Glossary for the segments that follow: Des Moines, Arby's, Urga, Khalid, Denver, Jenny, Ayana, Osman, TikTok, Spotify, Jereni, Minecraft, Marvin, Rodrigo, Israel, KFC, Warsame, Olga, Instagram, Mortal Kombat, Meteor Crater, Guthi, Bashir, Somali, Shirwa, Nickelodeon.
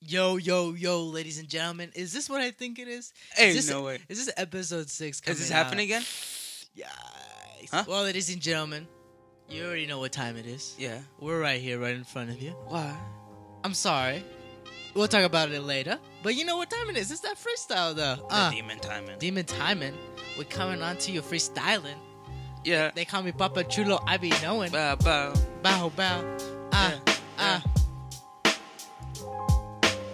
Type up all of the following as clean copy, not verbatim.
Yo, ladies and gentlemen, is this what I think it is? Hey, no way. Is this episode 6 coming out? Is this happening again? Yeah. Huh? Well, ladies and gentlemen, you already know what time it is. Yeah. We're right here, right in front of you. Why? I'm sorry. We'll talk about it later. But you know what time it is. It's that freestyle, though. Demon timing. Demon timing. We're coming on to you freestyling. Yeah. They call me Papa Chulo. I be knowing. Bow, bow. Bow, bow.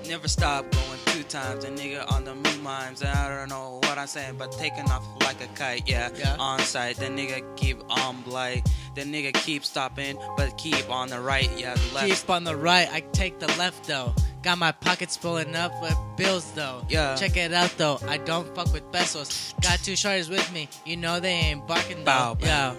Never stop going 2 times. A nigga on the moon mimes. I don't know what I'm saying, but taking off like a kite, yeah. On site, the nigga keep on blight. The nigga keep stopping, but keep on the right, yeah, the left. Keep on the right, I take the left, though. Got my pockets filling up with bills, though. Yeah. Check it out, though. I don't fuck with pesos. Got 2 shorties with me. You know they ain't barking, though. Yeah.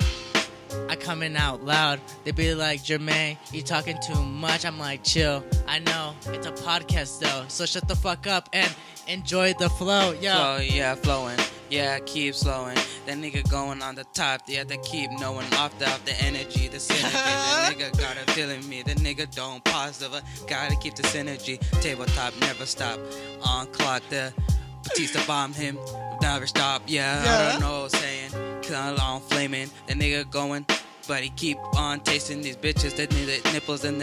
I coming out loud. They be like, Jermaine, you talking too much. I'm like, chill. I know, it's a podcast though, so shut the fuck up and enjoy the flow. Yo. Flow, yeah, flowing. Yeah, keep slowing. That nigga going on the top. Yeah, they keep knowing off the energy, the synergy. That nigga got a feeling me. The nigga don't pause ever. Gotta keep the synergy. Tabletop, never stop. On clock, the Batista bomb him. Never stop, yeah. I don't know what I'm saying. Cause I'm flaming. That nigga going, but he keep on tasting these bitches. That nigga nipples and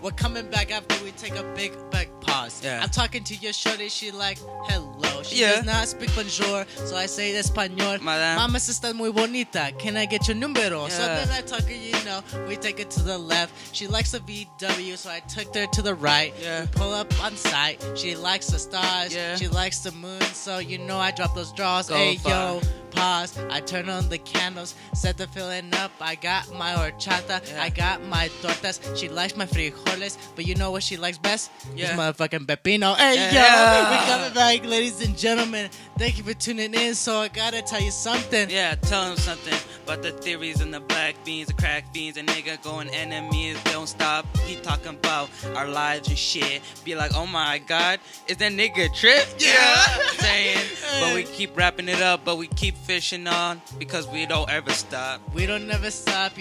we're coming back after we take a big back pause. Yeah. I'm talking to your shorty, she like, hello. She does not speak bonjour, so I say español. Mama está muy bonita, can I get your número? Yeah. So then I talk, we take it to the left. She likes the VW, so I took her to the right. Yeah. We pull up on site. She likes the stars. Yeah. She likes the moon, so I drop those draws. Hey, yo. Pause. I turn on the candles, set the filling up. I got my horchata, I got my tortas. She likes my frijoles, but you know what she likes best? This motherfucking pepino. Hey, yo, we're coming back, ladies and gentlemen. Thank you for tuning in. So I gotta tell you something. Yeah, tell them something about the theories and the black beans, the crack beans, and nigga going enemies. Don't stop. He talking about our lives and shit. Be like, oh my god, is that nigga trip? Yeah, saying, but we keep wrapping it up, but we keep fishing on because we don't ever stop. We don't never stop,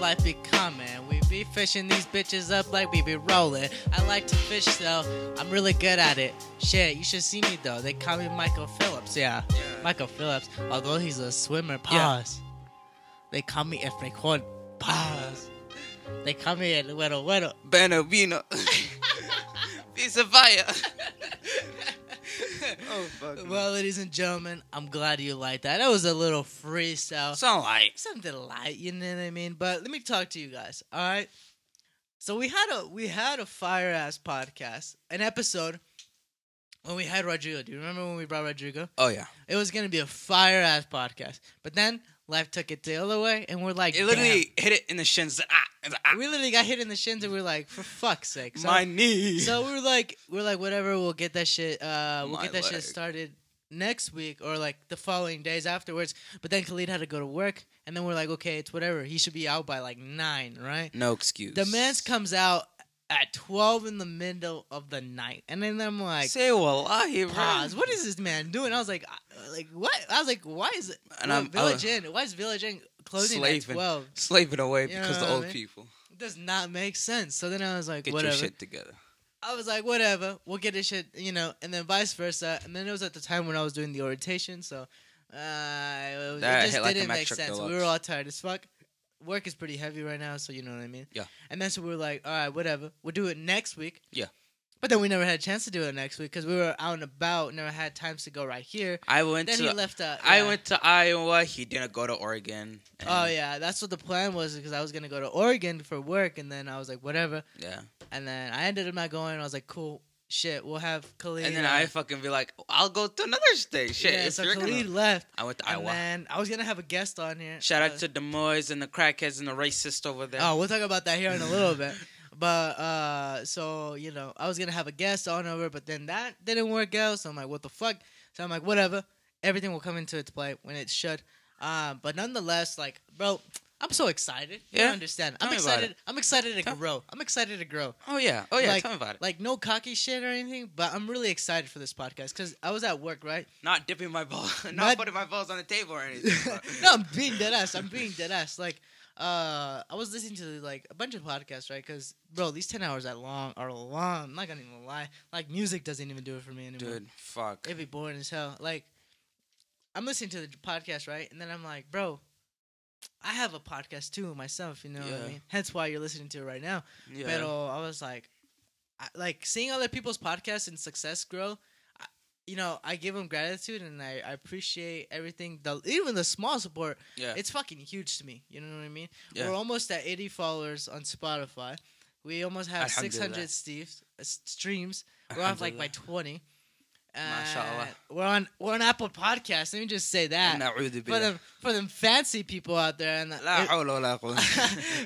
life be coming. We be fishing these bitches up like we be rolling. I like to fish though, I'm really good at it. Shit, you should see me though. They call me Michael Phillips, yeah. Michael Phillips, although he's a swimmer, pause. Yeah. They call me El Frijol, pause. They call me El Güero Güero. Benavino. Pizza fire. Oh, fuck. Well, ladies and gentlemen, I'm glad you liked that. That was a little freestyle. Something light, you know what I mean? But let me talk to you guys, all right? So we had a fire-ass podcast, an episode when we had Rodrigo. Do you remember when we brought Rodrigo? Oh, yeah. It was going to be a fire-ass podcast. But then life took it the other way, and we're like, it literally hit it in the shins. We literally got hit in the shins, and we're like, for fuck's sake, my knee. So we're like, whatever, we'll get that shit. We'll get that shit started next week or like the following days afterwards. But then Khalid had to go to work, and then we're like, okay, it's whatever. He should be out by like 9, right? No excuse. The man's comes out at 12 in the middle of the night, and then I'm like, say wallahi, pause. What is this man doing? I was like, what? I was like, why is it? And Village Inn? Why is Village Inn closing at 12? Slaving away because the old people. It does not make sense. So then I was like, get whatever. Get your shit together. I was like, whatever. We'll get this shit, and then vice versa. And then it was at the time when I was doing the orientation, so it just didn't make sense. We were all tired as fuck. Work is pretty heavy right now, so you know what I mean? Yeah. And that's when we were like, all right, whatever. We'll do it next week. Yeah. But then we never had a chance to do it next week because we were out and about, never had times to go right here. I went to Iowa. He didn't go to Oregon. Oh, yeah. That's what the plan was, because I was going to go to Oregon for work, and then I was like, whatever. Yeah. And then I ended up not going. I was like, cool. Shit, we'll have Khalid. And then I fucking be like, I'll go to another state. Shit, yeah, so Khalid left. I went to Iowa. And I was going to have a guest on here. Shout out to Des Moines and the crackheads and the racists over there. Oh, we'll talk about that here in a little bit. But, so, I was going to have a guest on over, but then that didn't work out. So I'm like, what the fuck? So I'm like, whatever. Everything will come into its play when it should. But nonetheless, like, bro, I'm so excited. Yeah. You don't understand. I'm excited to grow. I'm excited to grow. Oh, yeah. Oh, yeah. Like, tell me about it. Like, no cocky shit or anything, but I'm really excited for this podcast because I was at work, right? Not dipping my balls. Not putting my balls on the table or anything. No, I'm being dead ass. Like, I was listening to like a bunch of podcasts, right? Because bro, these 10 hours are long. I'm not gonna even lie. Like music doesn't even do it for me anymore. Dude, fuck. It'd be boring as hell. Like I'm listening to the podcast, right? And then I'm like, bro, I have a podcast too myself. You know what I mean? Hence why you're listening to it right now. Yeah. Pero I was like, seeing other people's podcasts and success grow. You know, I give them gratitude and I appreciate everything. Even the small support, it's fucking huge to me. You know what I mean? Yeah. We're almost at 80 followers on Spotify. We almost have 600 streams. We're off like by 20. MashaAllah. We're on Apple Podcasts. Let me just say that. For them fancy people out there. And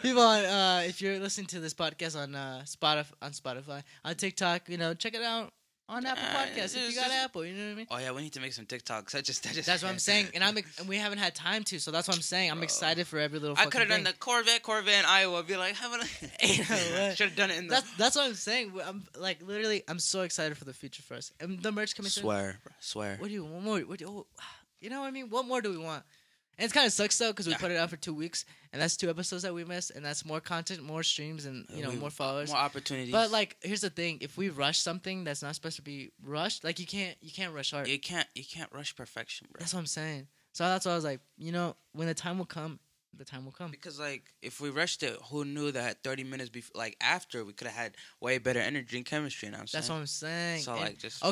people on, if you're listening to this podcast on Spotify, on TikTok, you know, check it out. On Apple Podcasts, if you got Apple, you know what I mean? Oh, yeah, we need to make some TikToks. That's what I'm saying. And we haven't had time to, so that's what I'm saying. I'm excited for every little fucking thing. I could have done the Corvette in Iowa. Be like, how about I... Should have done it in the... That's what I'm saying. I'm so excited for the future for us. And the merch coming soon. Swear. What do you want more? You know what I mean? What more do we want? And it kind of sucks, though, because we put it out for 2 weeks, and that's 2 episodes that we missed, and that's more content, more streams, and, you know, more followers. More opportunities. But, like, here's the thing. If we rush something that's not supposed to be rushed, like, you can't rush art. You can't rush perfection, bro. That's what I'm saying. So that's why I was like, you know, when the time will come, the time will come. Because, like, if we rushed it, who knew that 30 minutes before, like, after, we could have had way better energy and chemistry, you know what I'm saying? That's what I'm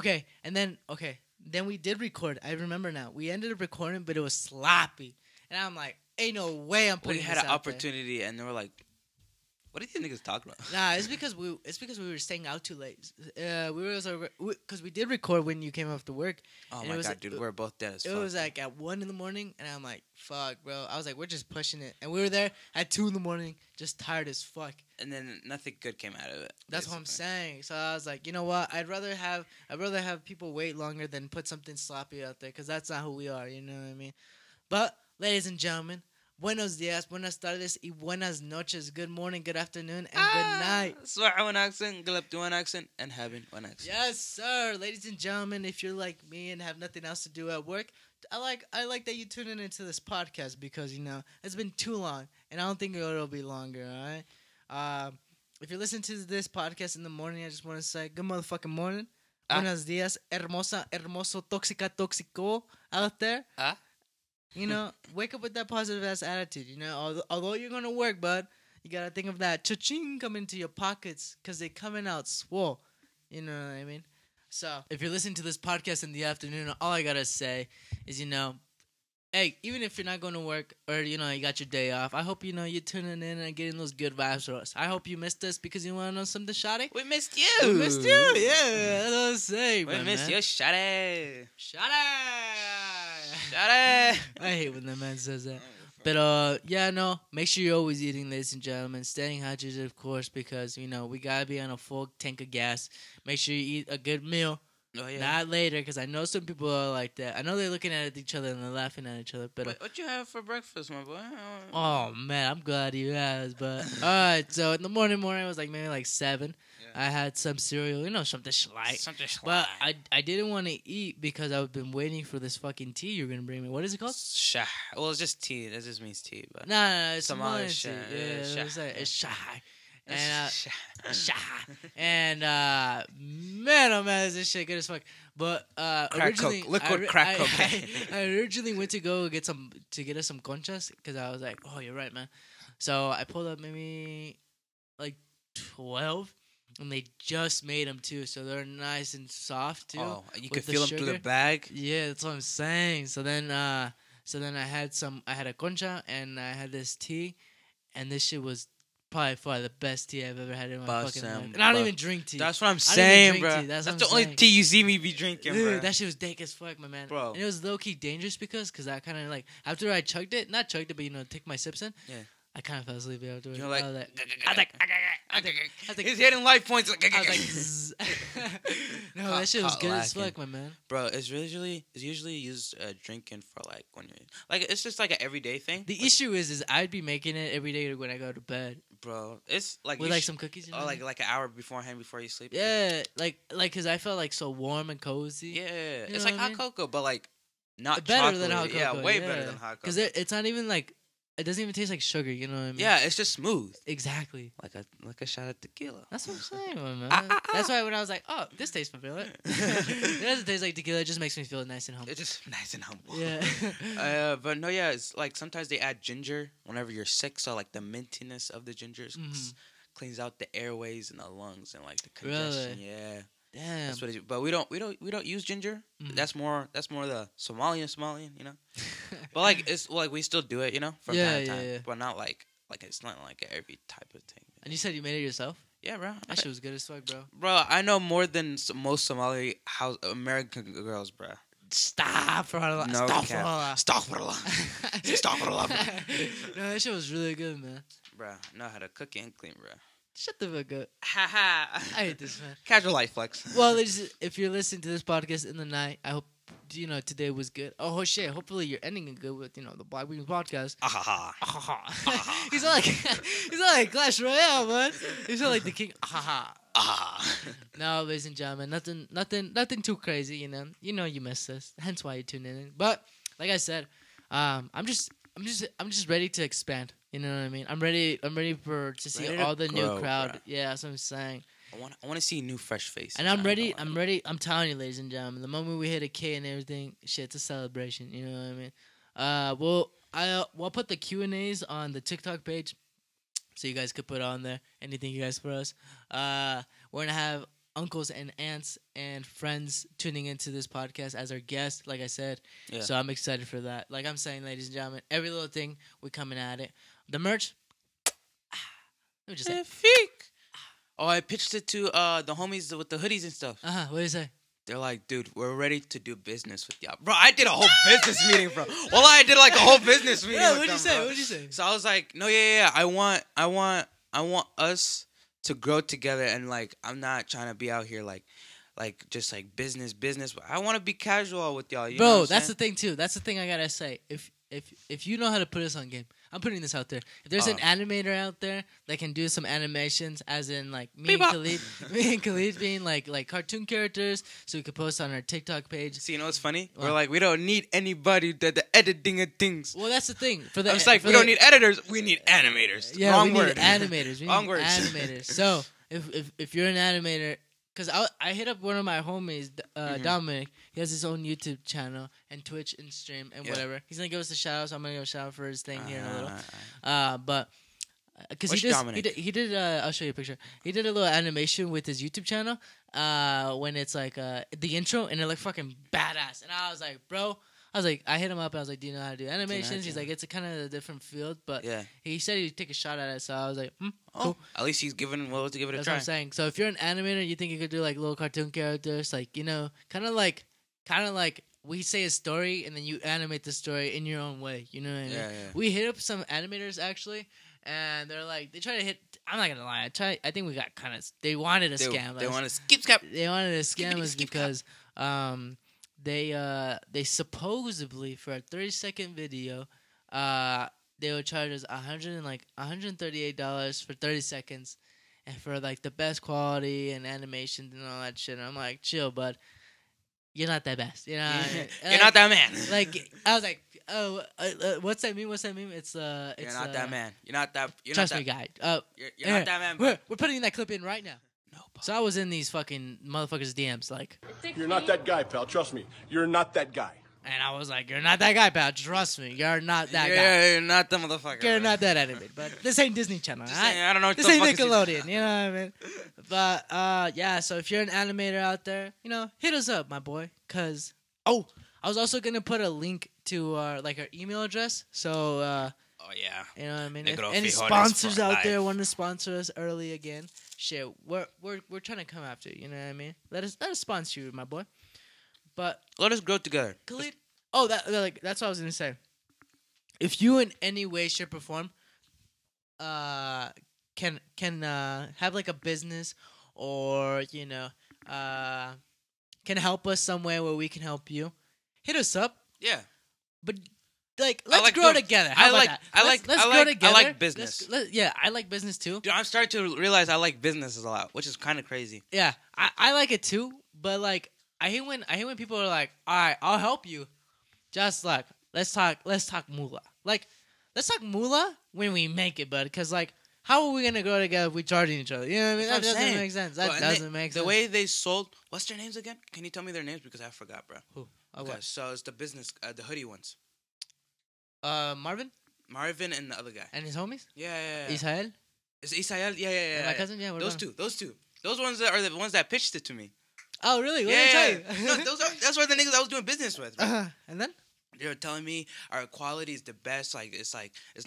saying. So, Then we did record. I remember now. We ended up recording, but it was sloppy. And I'm like, ain't no way I'm putting this out. We had an opportunity, and they were like, what are these niggas talking about? Nah, it's because we were staying out too late. We did record when you came off to work. Oh, my God, dude. We were both dead as fuck. It was like at 1 in the morning, and I'm like, fuck, bro. I was like, we're just pushing it. And we were there at 2 in the morning, just tired as fuck. And then nothing good came out of it. That's what I'm saying. So I was like, you know what? I'd rather have people wait longer than put something sloppy out there, because that's not who we are, you know what I mean? But, ladies and gentlemen, buenos dias, buenas tardes, y buenas noches. Good morning, good afternoon, and good night. Swear one accent, glip to one accent, and having one accent. Yes, sir. Ladies and gentlemen, if you're like me and have nothing else to do at work, I like that you tune in into this podcast because, you know, it's been too long, and I don't think it'll be longer, all right? If you're listening to this podcast in the morning, I just want to say good motherfucking morning. Buenos dias, hermosa, hermoso, tóxica, tóxico out there. You know, wake up with that positive-ass attitude, you know. Although you're going to work, bud, you got to think of that cha-ching coming to your pockets because they're coming out swole. You know what I mean? So, if you're listening to this podcast in the afternoon, all I got to say is, you know, hey, even if you're not going to work or, you know, you got your day off, I hope, you know, you're tuning in and getting those good vibes for us. I hope you missed us because you want to know something, Shadi? We missed you. Yeah, that's what I'm saying, man. We missed you, Shadi. I hate when the man says that. But, make sure you're always eating, ladies and gentlemen. Staying hydrated, of course, because, you know, we got to be on a full tank of gas. Make sure you eat a good meal. Oh, yeah. Not later, because I know some people are like that. I know they're looking at each other and they're laughing at each other. But wait, what you have for breakfast, my boy? Oh man, I'm glad you asked. But all right, so in the morning, it was like maybe like 7. Yeah. I had some cereal, you know, something light. But I didn't want to eat because I've been waiting for this fucking tea you're gonna bring me. What is it called? Shah. Well, it's just tea. That just means tea. But no, it's Somali tea. Yeah, it's shah. And man, oh man, is this shit good as fuck. But I originally went to go get some to get us some conchas because I was like, oh, you're right, man. So I pulled up maybe like 12, and they just made them too, so they're nice and soft too. Oh, and you can feel them through the bag. Yeah, that's what I'm saying. So then I had a concha and I had this tea, and this shit was probably the best tea I've ever had in my fucking life. And I don't even drink tea. That's what I'm saying, bro. That's the only tea you see me be drinking, dude, bro. That shit was dank as fuck, my man. Bro. And it was low-key dangerous because I kind of like, after I chugged it, but, you know, took my sips in. Yeah. I kind of fell asleep afterwards. You're like, I was like, he's hitting life points. I was like, no, that shit was good as fuck, my man. Bro, it's usually used drinking for like when you're like, it's just like an everyday thing. The issue is I'd be making it every day when I go to bed. Bro, it's like with like some cookies. You know? Oh, like an hour beforehand before you sleep. Yeah, like because I felt like so warm and cozy. Yeah, it's like hot cocoa, but like not better than hot cocoa. Yeah, way better than hot cocoa. Because it's not even like. It doesn't even taste like sugar, you know what I mean? Yeah, it's just smooth. Exactly. Like a shot of tequila. That's what I'm saying, man. That's why when I was like, oh, this tastes familiar. It doesn't taste like tequila. It just makes me feel nice and humble. It's just nice and humble. Yeah. But no, yeah, it's like sometimes they add ginger whenever you're sick. So, like, the mintiness of the ginger cleans out the airways and the lungs and, like, the congestion. Really? Yeah. Damn. That's what it is. But we don't use ginger. That's more the Somalian, you know. But like it's like we still do it, you know, from time to time. Yeah. But not like it's not like every type of thing. And you said you made it yourself? Yeah, bro. That shit was good as fuck, bro. Bro, I know more than most Somali American girls, bro. Stop, bro. No cap. Stop, bro. No, that shit was really good, man. Bro, I know how to cook and clean, bro. Shut the fuck up. Ha. I hate this, man. Casual life flex. Well, if you're listening to this podcast in the night, I hope, you know, today was good. Oh, shit. Hopefully you're ending it good with, you know, the Black Wings podcast. Ah-ha-ha. He's not like Clash Royale, man. He's not like the king. Ah-ha-ha. Ah-ha. No, ladies and gentlemen, nothing too crazy, you know. You know you missed us. Hence why you tuned in. But, like I said, I'm just ready to expand. You know what I mean? I'm ready to see all the new crowd. Bro. Yeah, that's what I'm saying. I want to see new fresh faces. And I'm ready. I'm telling you, ladies and gentlemen, the moment we hit a K and everything, shit, it's a celebration. You know what I mean? We'll put the Q&As on the TikTok page, so you guys could put on there anything you guys for us. We're gonna have uncles and aunts and friends tuning into this podcast as our guest, like I said. Yeah. So I'm excited for that. Like I'm saying, ladies and gentlemen, every little thing, we're coming at it. The merch. Let me just say. Oh, I pitched it to the homies with the hoodies and stuff. Uh-huh. What did you say? They're like, dude, we're ready to do business with y'all. Bro, I did a whole business meeting, bro. Well, I did like a whole business meeting. Yeah, what'd you say? So I was like, no, yeah. I want us to grow together, and like I'm not trying to be out here like just like business. I want to be casual with y'all. You know that's the thing too. That's the thing I gotta say. If you know how to put us on game, I'm putting this out there. If there's an animator out there that can do some animations, as in like me and Khalid being like cartoon characters, so we could post on our TikTok page. See, you know what's funny? We're like, we don't need anybody that the editing of things. Well, that's the thing. We don't need editors. We need animators. Yeah, Wrong word. We need animators. So if you're an animator. Because I hit up one of my homies, Dominic. He has his own YouTube channel and Twitch and stream and whatever. He's going to give us a shout-out, so I'm going to give a shout-out for his thing here in a little. But because he did I'll show you a picture. He did a little animation with his YouTube channel when it's like the intro, and it looked fucking badass. And I was like, bro. I hit him up, and I was like, do you know how to do animations? He's like, it's a kind of a different field, but he said he'd take a shot at it, so I was like, cool. At least he's willing to give it a try. That's what I'm saying. So if you're an animator, you think you could do, like, little cartoon characters, like, you know, kind of like we say a story, and then you animate the story in your own way, you know what I mean? Yeah, yeah. We hit up some animators, actually, and they're like, they try to hit, I'm not going to lie, I think we got kind of, they wanted to scam us. They wanted to skip. They wanted to scam us because, They supposedly for a 30-second video, they would charge us $138 for 30 seconds, and for like the best quality and animation and all that shit. And I'm like, chill, bud. You're not that best. You know, I mean? You're like, not that man. Like I was like, oh, what's that meme? It's you're not that man. You're not that. You're trust not that, me, guy. You're not that man. Bro. We're putting that clip in right now. So I was in these fucking motherfuckers' DMs like, you're not that guy, pal. Trust me. You're not that guy. And I was like, you're not that guy, pal. Trust me. You're not that guy. Yeah, you're not the motherfucker. You're not that animated. But this ain't Disney Channel. I don't know. This ain't Nickelodeon. You know what I mean? But, yeah. So if you're an animator out there, you know, hit us up, my boy. Because, I was also going to put a link to our, like, our email address. So, oh, yeah. You know what I mean? If any sponsors out there want to sponsor us early again, shit, we're trying to come after you. You know what I mean? Let us sponsor you, my boy. But let us grow together. Khalid, that's what I was gonna say. If you in any way, shape, or form, can have like a business, or you know, can help us some way where we can help you, hit us up. Yeah. But. Like, let's like grow together. Let's grow together. I like business. I like business too. Dude, I'm starting to realize I like businesses a lot, which is kind of crazy. Yeah, I like it too, but like I hate when people are like, all right, I'll help you. Just like let's talk moolah. Like Let's talk moolah when we make it, bud. Because, like, how are we going to go together if we're charging each other? You know what I mean? That doesn't make sense. That doesn't make sense. The way they sold... What's their names again? Can you tell me their names? Because I forgot, bro. Who? Okay, so it's the business... the hoodie ones. Marvin? Marvin and the other guy. And his homies? Yeah, yeah, yeah. Israel? Is Israel? Yeah, yeah, yeah. And my cousin? Yeah, Those two. Those ones that are the ones that pitched it to me. Oh, really? What did I tell you? No, that's where the niggas I was doing business with. And then? They were telling me our quality is the best. Like, it's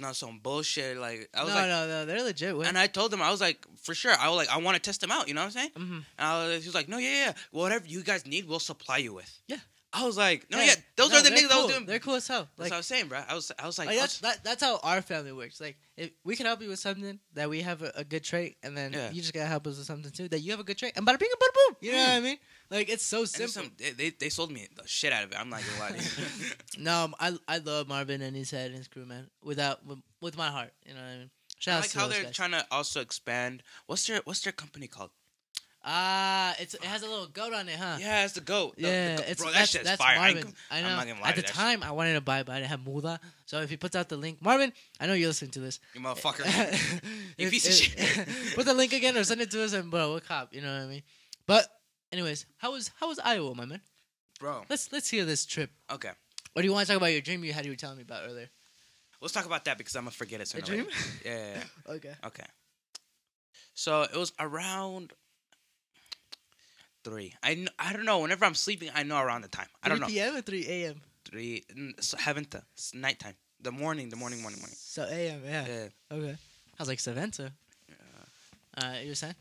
not some bullshit. Like, I was no, they're legit. Wait. And I told them, I was like, for sure. I was like, I want to test them out. You know what I'm saying? Mm-hmm. And he was like, no, yeah. Whatever you guys need, we'll supply you with. Yeah. I was like, those are the niggas cool. I was doing. They're cool as hell. That's what I was saying, bro. I was like, that's how our family works. Like, if we can help you with something that we have a good trait, and then you just gotta help us with something too that you have a good trait, and bada bing and bada boom. You know what I mean? Like, it's so simple. They sold me the shit out of it. I'm not gonna lie to you. No, I love Marvin and his head and his crew, man. With my heart, you know what I mean? Shout I like out to how they're guys. Trying to also expand. What's their company called? It has a little goat on it, huh? Yeah, it's the goat. Yeah, the goat. Bro, that shit's fire. Marvin. I know. I'm not gonna lie at the time, shit. I wanted to buy it, but I didn't have moolah. So if he puts out the link, Marvin, I know you're listening to this. You motherfucker. You piece of shit. Put the link again or send it to us, and bro, we'll cop. You know what I mean? But anyways, how was Iowa, my man? Bro, let's hear this trip. Okay. Or do you want to talk about your dream you had? You were telling me about earlier. Let's talk about that because I'm gonna forget it. So dream? Yeah. Okay. So it was around. 3. I don't know. Whenever I'm sleeping, I know around the time. I don't know. 3 p.m. or 3 a.m.? 3. So Haventa. It's nighttime. The morning. So a.m., yeah. Okay. I was like, Saventa? Yeah. You were saying?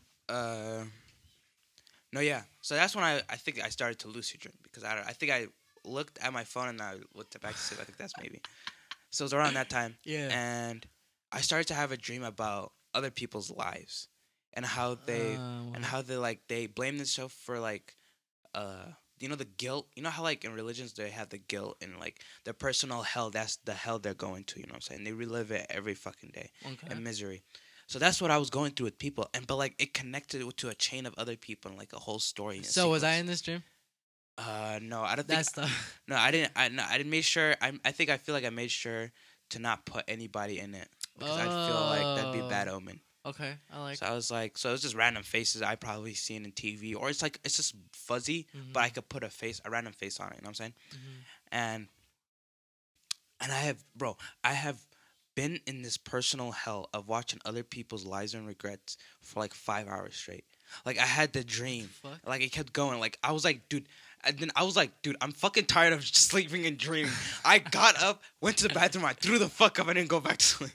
No, yeah. So that's when I think I started to lucid dream. Because I think I looked at my phone and I looked back to sleep. I think that's maybe. So it was around that time. Yeah. And I started to have a dream about other people's lives. And how they they blame themselves for like, you know, the guilt. You know how like in religions they have the guilt and like the personal hell. That's the hell they're going to. You know what I'm saying? They relive it every fucking day and misery. So that's what I was going through with people, but like it connected to a chain of other people and like a whole story. So was I in this dream? No, I don't think. No, I didn't. I didn't make sure. I feel like I made sure to not put anybody in it because I feel like that'd be a bad omen. Okay, So it was just random faces I probably seen in TV, or it's like it's just fuzzy, but I could put a random face on it. You know what I'm saying? Mm-hmm. And I have been in this personal hell of watching other people's lives and regrets for like 5 hours straight. Like I had the dream, like it kept going. Like I was like, dude. And then I was like, dude, I'm fucking tired of sleeping and dreaming. I got up, went to the bathroom, I threw the fuck up, I didn't go back to sleep.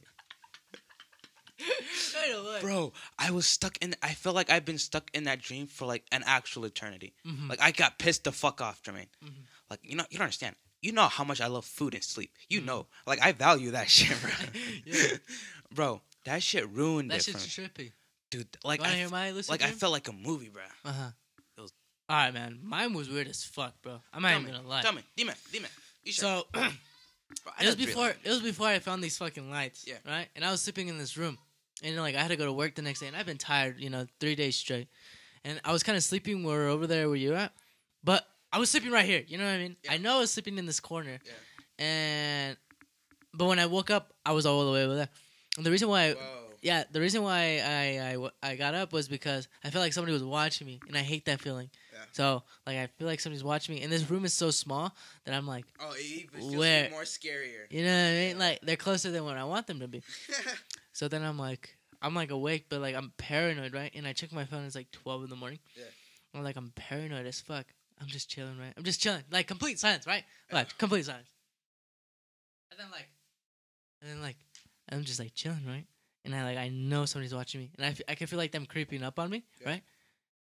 Bro, I was stuck in. I feel like I've been stuck in that dream for like an actual eternity. Mm-hmm. Like I got pissed the fuck off, Jermaine. Mm-hmm. Like you don't understand. You know how much I love food and sleep. You know, like I value that shit, bro. Yeah. Bro, that shit ruined it. That shit's trippy, dude. Like I felt like a movie, bro. Uh huh. All right, man. Mine was weird as fuck, bro. I'm not even gonna lie. Tell me, dime. So it was before I found these fucking lights. Yeah. Right, and I was sleeping in this room. And, like, I had to go to work the next day. And I've been tired, 3 days straight. And I was kind of sleeping when we were over there where you at. But I was sleeping right here. You know what I mean? Yeah. I know I was sleeping in this corner. Yeah. But when I woke up, I was all the way over there. And the reason why... I got up was because I felt like somebody was watching me. And I hate that feeling. Yeah. So, like, I feel like somebody's watching me. And this room is so small that I'm like... Oh, it feels more scarier. You know what I mean? Like, they're closer than what I want them to be. So then I'm like awake, but like I'm paranoid, right? And I check my phone. It's like 12 in the morning. Yeah. I'm like, I'm paranoid as fuck. I'm just chilling, right? I'm just chilling, like complete silence, right? Like complete silence. And then I'm just like chilling, right? And I know somebody's watching me, and I can feel like them creeping up on me, right?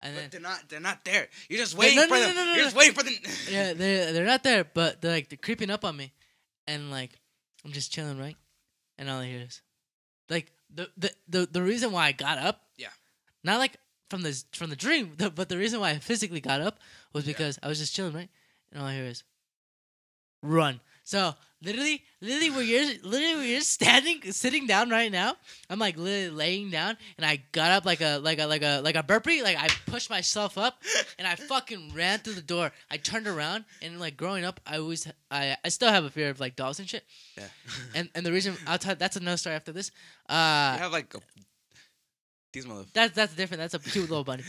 And but then they're not there. You're just waiting for them. You're just waiting for them. Yeah, they're not there, but they're creeping up on me, and like I'm just chilling, right? And all I hear is. Like the reason why I got up, not like from the dream, but the reason why I physically got up was because I was just chilling, right? And all I hear is, run. So literally, we're sitting down right now. I'm like literally laying down, and I got up like a burpee. Like I pushed myself up, and I fucking ran through the door. I turned around, and like growing up, I still have a fear of like dolls and shit. Yeah. And the reason that's another story after this. You have like these motherfuckers. That's different. That's a cute little bunny.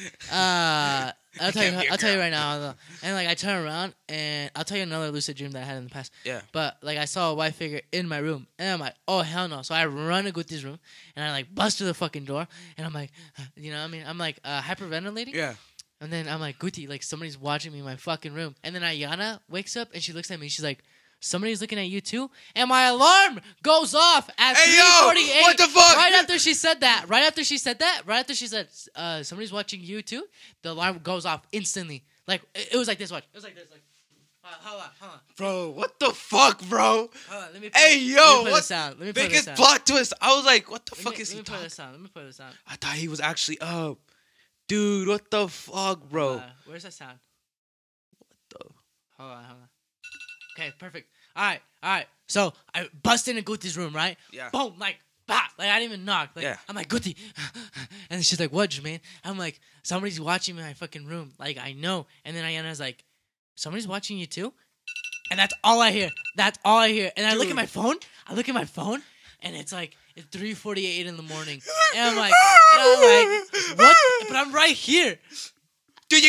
I'll tell you right now. And like I turn around and I'll tell you another lucid dream that I had in the past. Yeah. But like I saw a white figure in my room and I'm like, oh hell no! So I run to Guthi's room and I like bust through the fucking door and I'm like, you know what I mean? I'm like hyperventilating. Yeah. And then I'm like, Guthi, like somebody's watching me in my fucking room. And then Ayana wakes up and she looks at me. And she's like, somebody's looking at you too, and my alarm goes off at 3:48. What the fuck? Right after she said, somebody's watching you too, the alarm goes off instantly. Like it was like this. Watch. It was like this. Like, hold on. Bro, what the fuck, bro? Hold on, let me. Let me play this sound. Biggest plot twist. I was like, what the fuck is he talking? Let me play this sound. I thought he was actually up, dude. What the fuck, bro? Where's that sound? What the? Hold on. Okay, perfect. All right. So I bust into Guthi's room, right? Yeah. Boom, like, bah! Like I didn't even knock. Like, yeah. I'm like, Guthi, and she's like, what, Jermaine? I'm like, somebody's watching me in my fucking room. Like I know. And then Ayana's like, somebody's watching you too. And that's all I hear. And dude. I look at my phone, and it's like 3:48 in the morning. And I'm like, what? But I'm right here. Dude,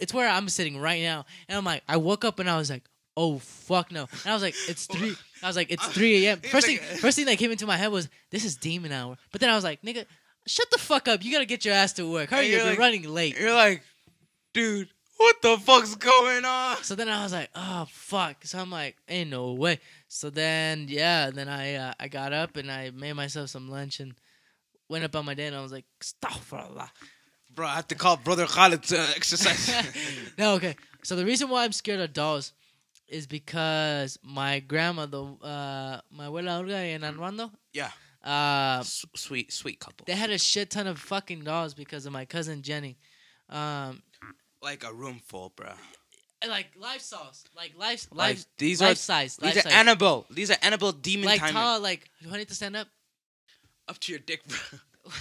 it's where I'm sitting right now. And I'm like, I woke up and I was like, oh fuck no. And I was like, it's 3 a.m. First thing that came into my head was, this is demon hour. But then I was like, nigga, shut the fuck up. You gotta get your ass to work. Hurry up, you're running late. You're like, dude, what the fuck's going on? So then I was like, oh fuck. So I'm like, ain't no way. So then I got up and I made myself some lunch and went up on my day and I was like, astaghfirullah. Bro, I have to call brother Khalid to exercise. No, okay. So the reason why I'm scared of dolls is because my grandma, my abuela Urga and Armando. Yeah. Sweet couple. They had a shit ton of fucking dolls because of my cousin Jenny. Like a room full, bro. Like life-size. Life-size. These are Annabelle. These are Annabelle demon timers. Like tall, like, do I need to stand up? Up to your dick, bro.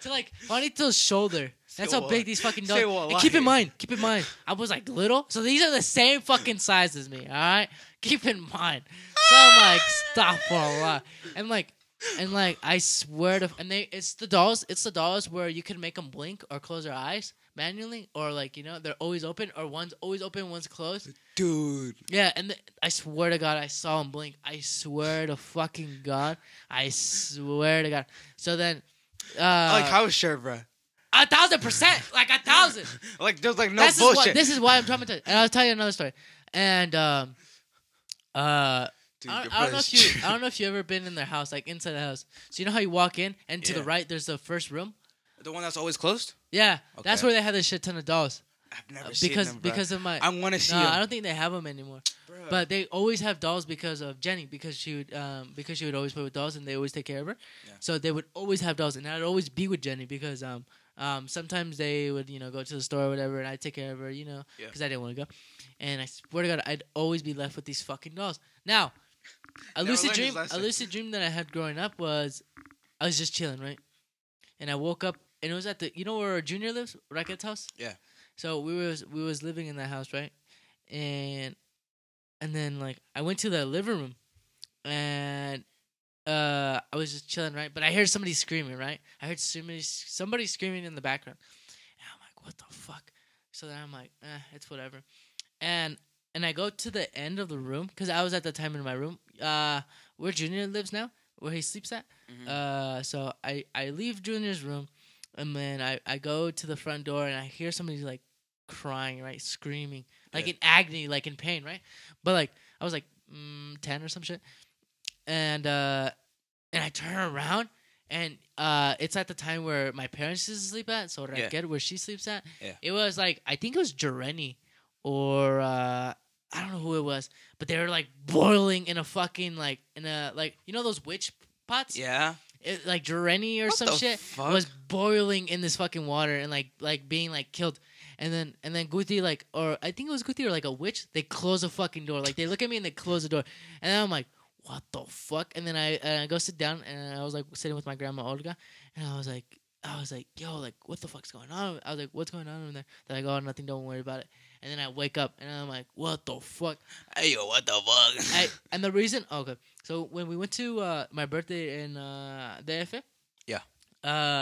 To like Juanito's shoulder. That's how big these fucking dogs are. And keep in mind, I was like little. So these are the same fucking size as me, alright? Keep in mind. So I'm like, stop for a lot. And like I swear to it's the dolls where you can make them blink or close their eyes manually, or like, you know, they're always open, or one's always open, one's closed. Dude. Yeah, and I swear to God, I saw him blink. I swear to fucking God. I swear to God. So then... like, how is Shirwa, bro? 1,000%. Like, 1,000. Like, there's, like, no bullshit. This is why I'm traumatized. And I'll tell you another story. And, dude, I don't know if you ever been in their house, like, inside the house. So you know how you walk in, and to the right, there's the first room? The one that's always closed? Yeah. Okay. That's where they had a shit ton of dolls. I've never seen them, bro. Because of my... I want to see them. I don't think they have them anymore. Bro. But they always have dolls because of Jenny, because she would always play with dolls and they always take care of her. Yeah. So they would always have dolls, and I'd always be with Jenny because sometimes they would, you know, go to the store or whatever, and I'd take care of her, you know, because I didn't want to go. And I swear to God, I'd always be left with these fucking dolls. Now, a lucid dream that I had growing up was I was just chilling, right? And I woke up, and it was at the, you know where Junior lives? Raquet's house? Yeah. So we was living in that house, right? And then like I went to the living room, and I was just chilling, right? But I heard somebody screaming, right? I heard somebody screaming in the background, and I'm like, what the fuck? So then I'm like, it's whatever, and I go to the end of the room because I was at the time in my room, where Junior lives now, where he sleeps at. Mm-hmm. So I leave Junior's room. And then I go to the front door, and I hear somebody, like, crying, right? Screaming. Like, in agony, like, in pain, right? But, like, I was, like, 10 or some shit. And I turn around, and it's at the time where my parents used to sleep at. So, I get where she sleeps at. Yeah. It was, like, I think it was Jereni or I don't know who it was. But they were, like, boiling in a fucking, like, you know those witch pots? Yeah. it, like Jereni or what some shit fuck? Was boiling in this fucking water and like being like killed. And then Guthi, like, or I think it was Guthi or like a witch, they close the fucking door. Like, they look at me and they close the door. And then I'm like, what the fuck? And then I go sit down and I was like sitting with my grandma Olga and I was like, yo, like, what the fuck's going on? I was like, what's going on in there? They're like, oh, nothing, don't worry about it. And then I wake up and I'm like, what the fuck? Hey, yo, what the fuck? And the reason, okay, so when we went to my birthday in DF, yeah,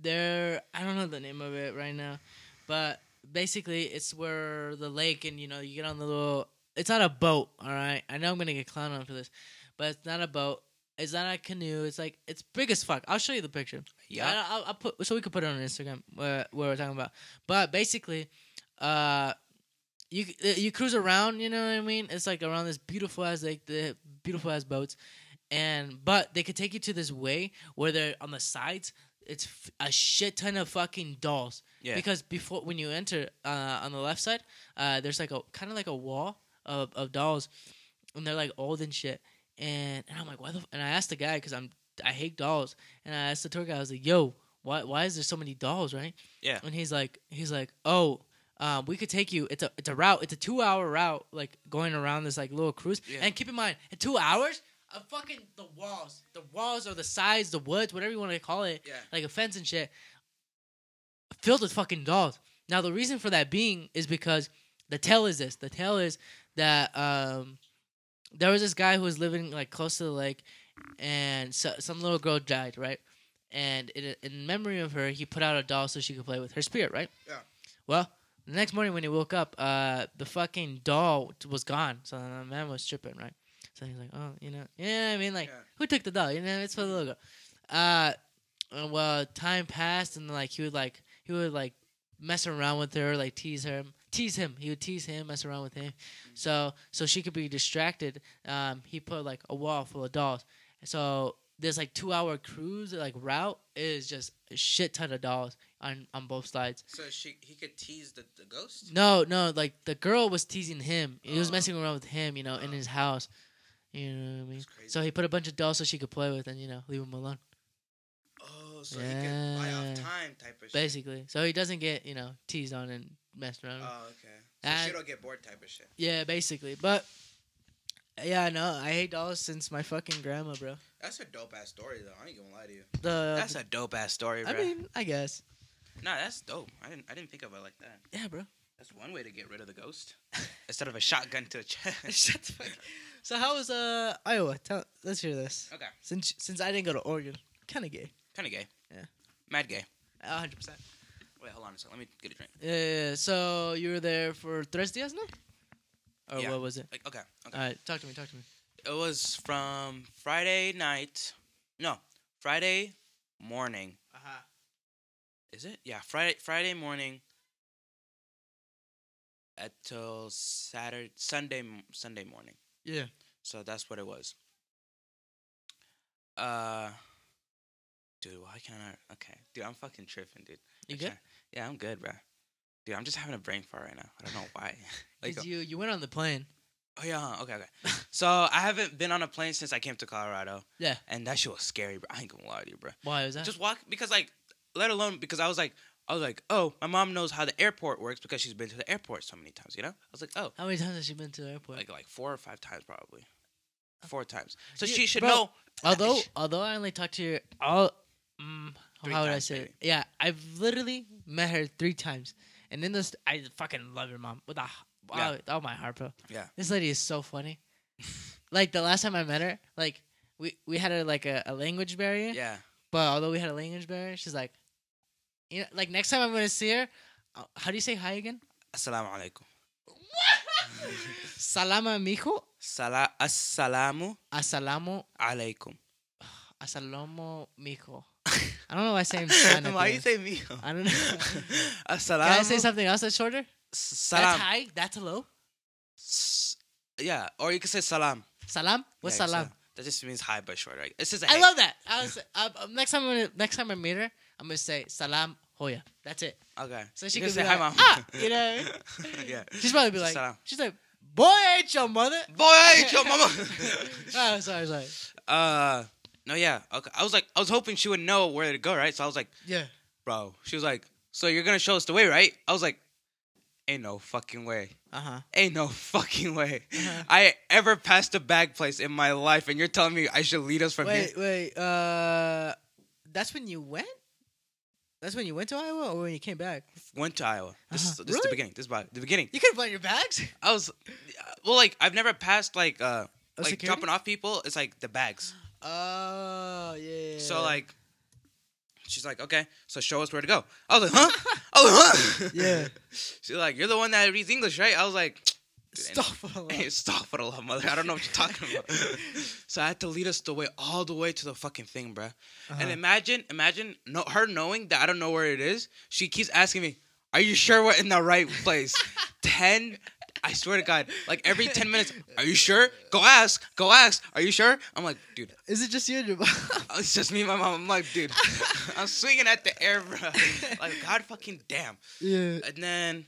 there, I don't know the name of it right now, but basically it's where the lake and, you know, you get on the little, it's not a boat, all right? I know I'm going to get clowned on for this, but it's not a boat. It's not a canoe. It's like, it's big as fuck. I'll show you the picture. Yeah. I'll put, so we could put it on Instagram, what we're talking about. But basically, you cruise around, you know what I mean? It's like around this beautiful ass, like the beautiful ass boats. But they could take you to this way where they're on the sides. It's a shit ton of fucking dolls. Yeah. Because before, when you enter on the left side, there's like a, kind of like a wall of dolls. And they're like old and shit. And I'm like, why the f-? And I asked the guy, because I hate dolls. And I asked the tour guy, I was like, yo, why is there so many dolls, right? Yeah. And he's like, oh, we could take you. It's a route. It's a 2-hour route, like going around this like little cruise. Yeah. And keep in mind, in 2 hours, of fucking the walls or the sides, the woods, whatever you want to call it, yeah, like a fence and shit, filled with fucking dolls. Now the reason for that being is because the tale is this. The tale is that there was this guy who was living like close to the lake, and so, some little girl died, right? And in memory of her, he put out a doll so she could play with her spirit, right? Yeah. Well, the next morning when he woke up, the fucking doll was gone. So the man was tripping, right? So he's like, oh, you know what I mean? Like, yeah, who took the doll? You know, it's for the little girl. Well, time passed, and like he would like mess around with her, like tease her. He would tease him, mess around with him, so she could be distracted. He put like a wall full of dolls. So this like 2-hour cruise like route is just a shit ton of dolls on both sides. So he could tease the ghost? No, like the girl was teasing him. He was messing around with him, you know, in his house. You know what I mean? So he put a bunch of dolls so she could play with and, you know, leave him alone. So he can buy off time type of shit. Basically. So he doesn't get, you know, teased on and messed around. Oh, okay. So she don't get bored type of shit. Yeah, basically. But, yeah, no, I hate dolls since my fucking grandma, bro. That's a dope-ass story, though. I ain't gonna lie to you. That's a dope-ass story, bro. I mean, I guess. Nah, that's dope. I didn't think of it like that. Yeah, bro. That's one way to get rid of the ghost. Instead of a shotgun to the chest. Shut the fuck up. So how was Iowa? Let's hear this. Okay. Since I didn't go to Oregon. Kind of gay. Yeah. Mad gay. 100%. Wait, hold on a second. Let me get a drink. Yeah. So you were there for 3 days, no? Or yeah. What was it? Like, okay. All right. Talk to me. It was from Friday morning. Uh-huh. Is it? Yeah. Friday morning. Until Sunday morning. Yeah. So that's what it was. Dude, why can't I? Okay. Dude, I'm fucking tripping, dude. You good? Yeah, I'm good, bro. Dude, I'm just having a brain fart right now. I don't know why. Because you went on the plane. Oh, yeah. Okay. So, I haven't been on a plane since I came to Colorado. Yeah. And that shit was scary, bro. I ain't gonna lie to you, bro. Why was that? Just walk, because, like, let alone, because I was like, oh, my mom knows how the airport works because she's been to the airport so many times, you know? I was like, oh. How many times has she been to the airport? Like 4 or 5 times, probably. 4 times. So, she should know. Although I only talked to her all... how would I say it? Yeah, I've literally met her 3 times. And in this... I fucking love your mom. With all my heart, bro. Yeah. This lady is so funny. Like, the last time I met her, like, we had a language barrier. Yeah. But although we had a language barrier, she's like... You know, like, next time I'm going to see her... How do you say hi again? Assalamu alaikum. What? Salama mijo? Assalamu alaikum. Assalamu mijo. I don't know why I say mijo. Why you say mijo? I don't know. Assalamu. Can I say something else that's shorter? Salam. That's hi. That's hello. Yeah. Or you can say salam. Salam? What's salam? That just means hi but shorter. It's just I love that. I was next time I meet her, I'm gonna say salam hoya. That's it. Okay. So she can say hi, mom. You know what I mean? Yeah. She's probably be like salam. She's like, boy, I ain't your mama. Oh, sorry. no, yeah. Okay. I was like, I was hoping she would know where to go, right? So I was like, yeah. Bro, she was like, so you're going to show us the way, right? I was like, ain't no fucking way. Uh-huh. Ain't no fucking way. Uh-huh. I ever passed a bag place in my life, and you're telling me I should lead us from here? Wait, that's when you went? That's when you went to Iowa, or when you came back? Went to Iowa. This is the beginning. This is the beginning. You could have brought your bags? I was... Well, like, I've never passed, like... like, dropping off people, it's, like, the bags. Oh, yeah. So, like... She's like, okay, so show us where to go. I was like, huh? Yeah. She's like, you're the one that reads English, right? I was like... Astaghfirullah, mother. I don't know what you're talking about. So I had to lead us the way, all the way to the fucking thing, bruh. Uh-huh. And imagine her knowing that I don't know where it is. She keeps asking me, are you sure we're in the right place? I swear to God, like every 10 minutes, are you sure? Go ask. Are you sure? I'm like, dude. Is it just you and your mom? It's just me and my mom. I'm like, dude. I'm swinging at the air, bro. Like, God fucking damn. Yeah. And then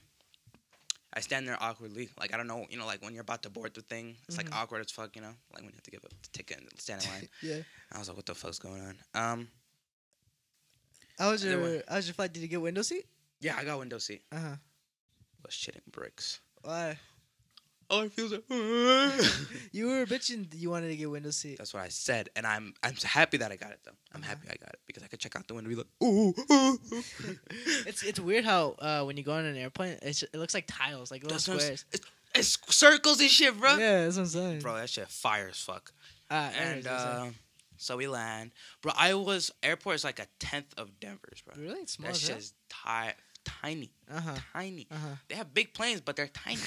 I stand there awkwardly. Like, I don't know, like when you're about to board the thing, it's like awkward as fuck, Like when you have to give up the ticket and stand in line. Yeah. I was like, what the fuck's going on? How was your flight? Did you get window seat? Yeah, I got window seat. Uh-huh. I was shitting bricks. Why? Oh, it feels like you were bitching. You wanted to get window seat. That's what I said, and I'm happy that I got it though. I'm happy I got it because I could check out the window and be like, ooh. It's weird how when you go on an airplane, it looks like tiles, like little squares. It's circles and shit, bro. Yeah, that's what I'm saying. Bro, that shit fire as fuck. So we land, bro. Iowa's airport is like a 10th of Denver's, bro. Really? It's small. That shit is tight. Tiny. Uh-huh. They have big planes, but they're tiny.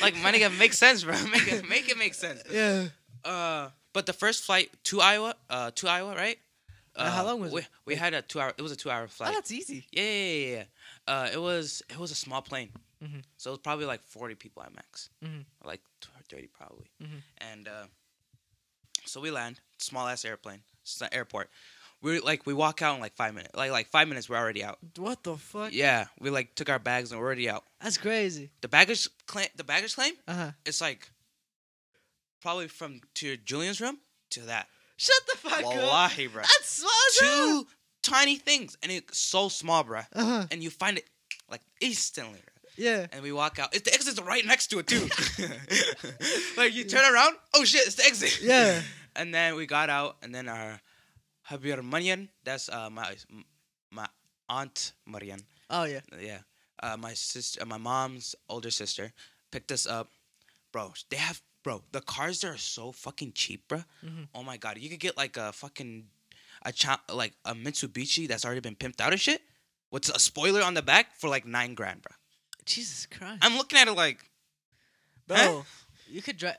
Like, my nigga, make sense, bro. Make it make sense. Yeah. But the first flight to Iowa, right? How long was it? We had a 2 hour. It was a 2 hour flight. Oh, that's easy. Yeah. It was a small plane, so it was probably like 40 people at max, like 30 probably. And so we land, small ass airplane, airport. We walk out in like 5 minutes. Like 5 minutes, we're already out. What the fuck? Yeah, we like took our bags and we're already out. That's crazy. The baggage claim. It's like probably from to Julian's room to that. Shut the fuck up. Wallahi, bro. That's small. Two tiny things, and it's so small, bro. And you find it like instantly. Bro. Yeah. And we walk out. The exit's right next to it too. Like you turn around. Oh shit! It's the exit. Yeah. And then we got out, and then our. Habir Marian, that's my aunt Marian. Oh yeah. Yeah. My sister, my mom's older sister, picked us up. Bro, they have the cars there are so fucking cheap, bro. Oh my God, you could get like a fucking like a Mitsubishi that's already been pimped out of shit. What's a spoiler on the back for like $9,000, bro? Jesus Christ. I'm looking at it like, bro, you could drive.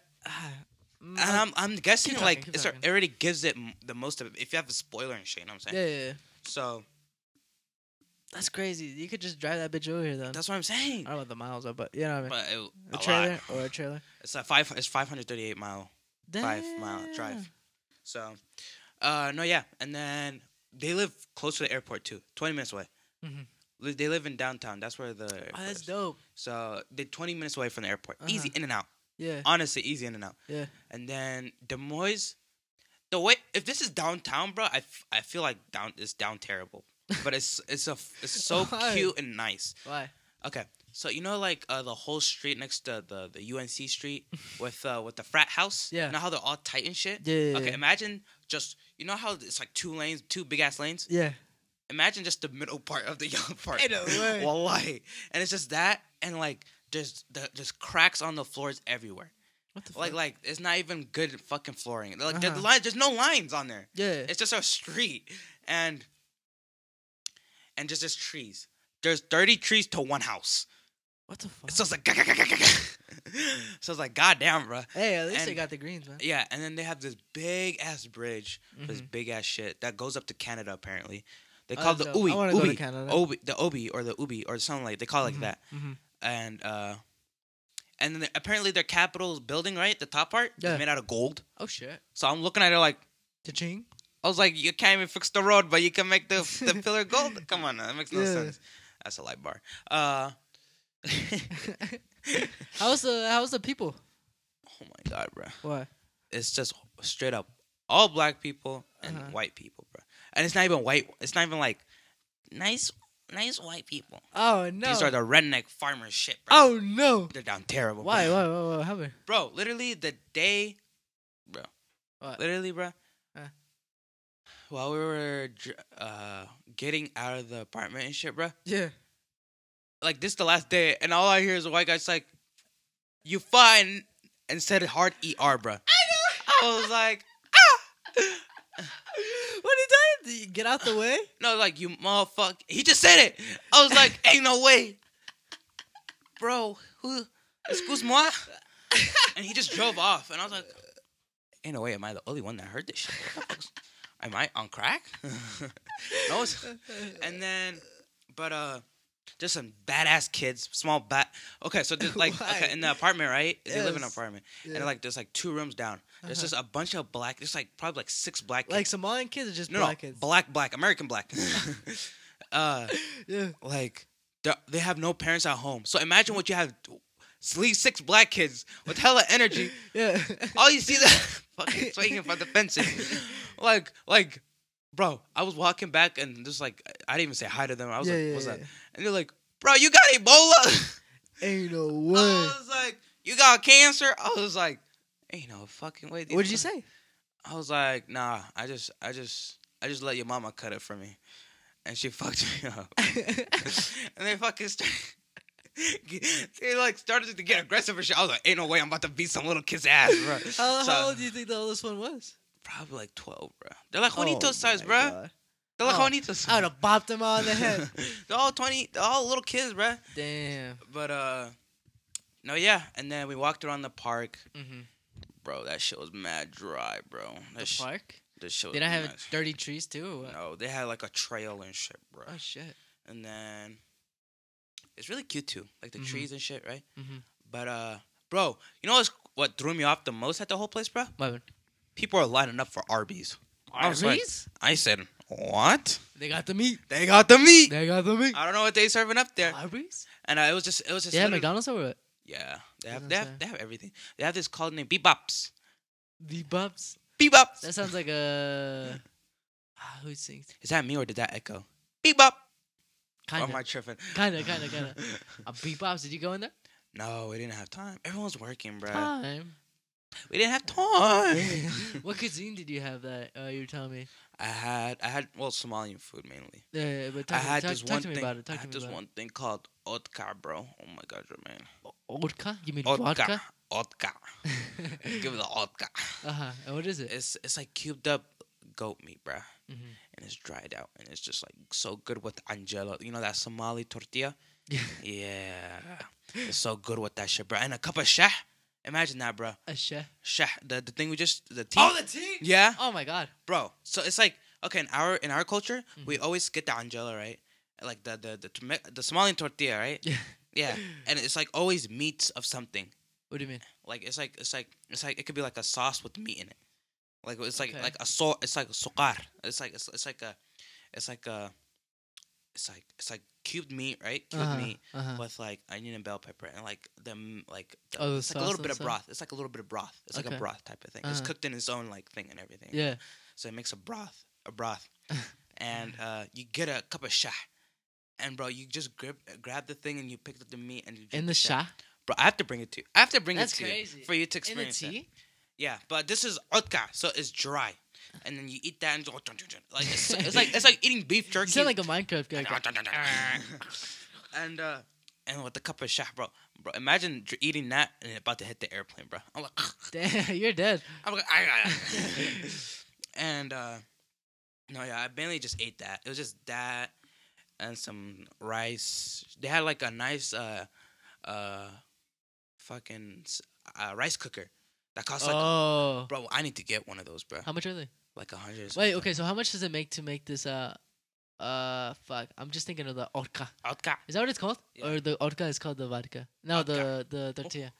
And I'm guessing talking, like it already gives it the most of it if you have a spoiler and shit, you know what I'm saying? Yeah. So that's crazy. You could just drive that bitch over here though. That's what I'm saying. I don't know what the miles are, but you know what I mean. But a trailer. It's a 538 mile. Damn. 5 mile drive. So no, yeah. And then they live close to the airport too, 20 minutes away. They live in downtown. That's where the airport is. Dope. So they're 20 minutes away from the airport. Easy in and out. Yeah. Honestly, easy in and out. Yeah. And then Des Moines, the way if this is downtown, bro, I feel like down terrible, but it's so cute and nice. Why? Okay, so you know like the whole street next to the UNC street with the frat house. Yeah. You know how they're all tight and shit. Yeah. Okay, imagine just you know how it's like two lanes, two big ass lanes. Yeah. Imagine just the middle part of the young part. Ain't no way. Wallahi, and it's just that and like. There's cracks on the floors everywhere. What the fuck? Like it's not even good fucking flooring. Like there's no lines on there. Yeah. It's just a street and just there's trees. There's 30 trees to one house. What the fuck? So it's like so it's like goddamn, bro. Hey, at least they got the greens, man. Yeah, and then they have this big ass bridge, this big ass shit that goes up to Canada apparently. They call it the Ubi or something like they call it like that. And then apparently their capital's building, right? The top part is made out of gold. Oh shit! So I'm looking at it like, cha-ching. I was like, you can't even fix the road, but you can make the pillar gold. Come on, that makes no sense. That's a light bar. How's the people? Oh my God, bro! What? It's just straight up all black people and white people, bro. And it's not even white. It's not even like nice white people. Oh no! These are the redneck farmer shit, bro. Oh no! They're down terrible. Why? Bro. Why? What happened? Bro, literally the day, bro. What? Literally, bro. While we were getting out of the apartment and shit, bro. Yeah. Like, this is the last day, and all I hear is a white guy's like, "You fine," and said hard ER, bro. I know. I was like, ah. What did you get out the way? No, like, you motherfucker. He just said it. I was like, ain't no way. Bro, who? Excuse moi? And he just drove off, and I was like, ain't no way am I the only one that heard this shit. Am I on crack? No. And then, but, just some badass kids, small Okay, so just like okay, in the apartment, right? Yes. They live in an apartment, yeah. And like there's like two rooms down. There's just a bunch of black. There's like probably like six black kids. Like Somalian kids or just black kids? Black, American black. Yeah. Like they have no parents at home. So imagine what you have. Six black kids with hella energy. Yeah. All you see that fucking swinging from the fences, like. Bro, I was walking back and just like, I didn't even say hi to them. I was like, what's that? And they're like, bro, you got Ebola? Ain't no way. I was like, you got cancer? I was like, ain't no fucking way. What did you say? I was like, nah, I just let your mama cut it for me. And she fucked me up. And they fucking started to get aggressive and shit. I was like, ain't no way I'm about to beat some little kid's ass, bro. How old do you think the oldest one was? Probably like 12, bro. They're like Juanito size, bro. God. They're like Juanito size. I would have bopped them all in the head. They're all little kids, bro. Damn. But, no, yeah. And then we walked around the park. Mm-hmm. Bro, that shit was mad dry, bro. The park? Did I have dirty trees, too? Or what? No, they had like a trail and shit, bro. Oh, shit. And then it's really cute, too. Like the trees and shit, right? Mm-hmm. But, bro, you know what threw me off the most at the whole place, bro? What? People are lining up for Arby's. Arby's? I said, what? They got the meat. I don't know what they serving up there. Arby's? And it was just. Yeah, McDonald's or what? Yeah, they have everything. They have this called name Bebops. Bebops. That sounds like a. Who sings? Is that me or did that echo? Bebop. Kind of. Or am I tripping? Kind of. Bebops. Did you go in there? No, we didn't have time. Everyone's working, bro. We didn't have time. What cuisine did you have that you were telling me? I had Somalian food mainly. Yeah, but I had this one thing called otka, bro. Oh my God, Jermaine. Otka? You mean vodka? Otka. Give me the otka. And what is it? It's like cubed up goat meat, bro. Mm-hmm. And it's dried out. And it's just like so good with angelo. You know that Somali tortilla? Yeah. It's so good with that shit, bro. And a cup of shah. Imagine that, bro. A shah. The thing we just the tea. Oh, the tea. Yeah. Oh my God, bro. So it's like okay, in our culture, we always get the angela, right? Like the Somalian tortilla, right? Yeah. Yeah. And it's like always meats of something. What do you mean? Like it's like it could be like a sauce with meat in it. Like it's like okay. Like a so it's like sukar. It's like cubed meat, right? Cubed meat with like onion and bell pepper, and like them, like it's like a little bit of broth. It's like a little bit of broth. It's like a broth type of thing. It's cooked in its own like thing and everything. Yeah. So it makes a broth, and you get a cup of shah, and bro, you just grab the thing and you pick up the meat and you drink in the shah. Bro, I have to bring it to you. That's crazy. You for you to experience. In the tea? Yeah, but this is otka, so it's dry. And then you eat that and like it's like eating beef jerky. You sound like a Minecraft guy. and with the cup of shah, bro. Imagine you're eating that and about to hit the airplane, bro. I'm like, damn, you're dead. I'm like, and no, yeah, I mainly just ate that. It was just that and some rice. They had like a nice rice cooker. That costs like, bro, I need to get one of those, bro. How much are they? Like 100. Wait, okay, so how much does it make to make this, fuck, I'm just thinking of the orca. Is that what it's called? Yeah. Or the orca is called the vodka? No, orca. the tortilla.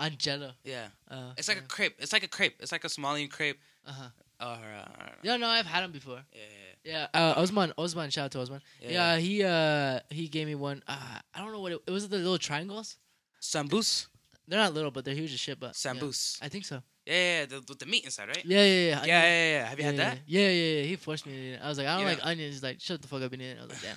Angelo. Yeah. It's like a crepe. It's like a Somalian crepe. Uh-huh. Yeah, no, I've had them before. Yeah. Osman, shout out to Osman. Yeah. He gave me one, I don't know what it was the little triangles? Sambus? They're not little, but they're huge as shit. But Sambus. Yeah, I think so. Yeah, with the meat inside, right? Yeah. Have you had that? Yeah. He forced me to eat it. I was like, I don't like onions. He's like, shut the fuck up and eat it. I was like, damn.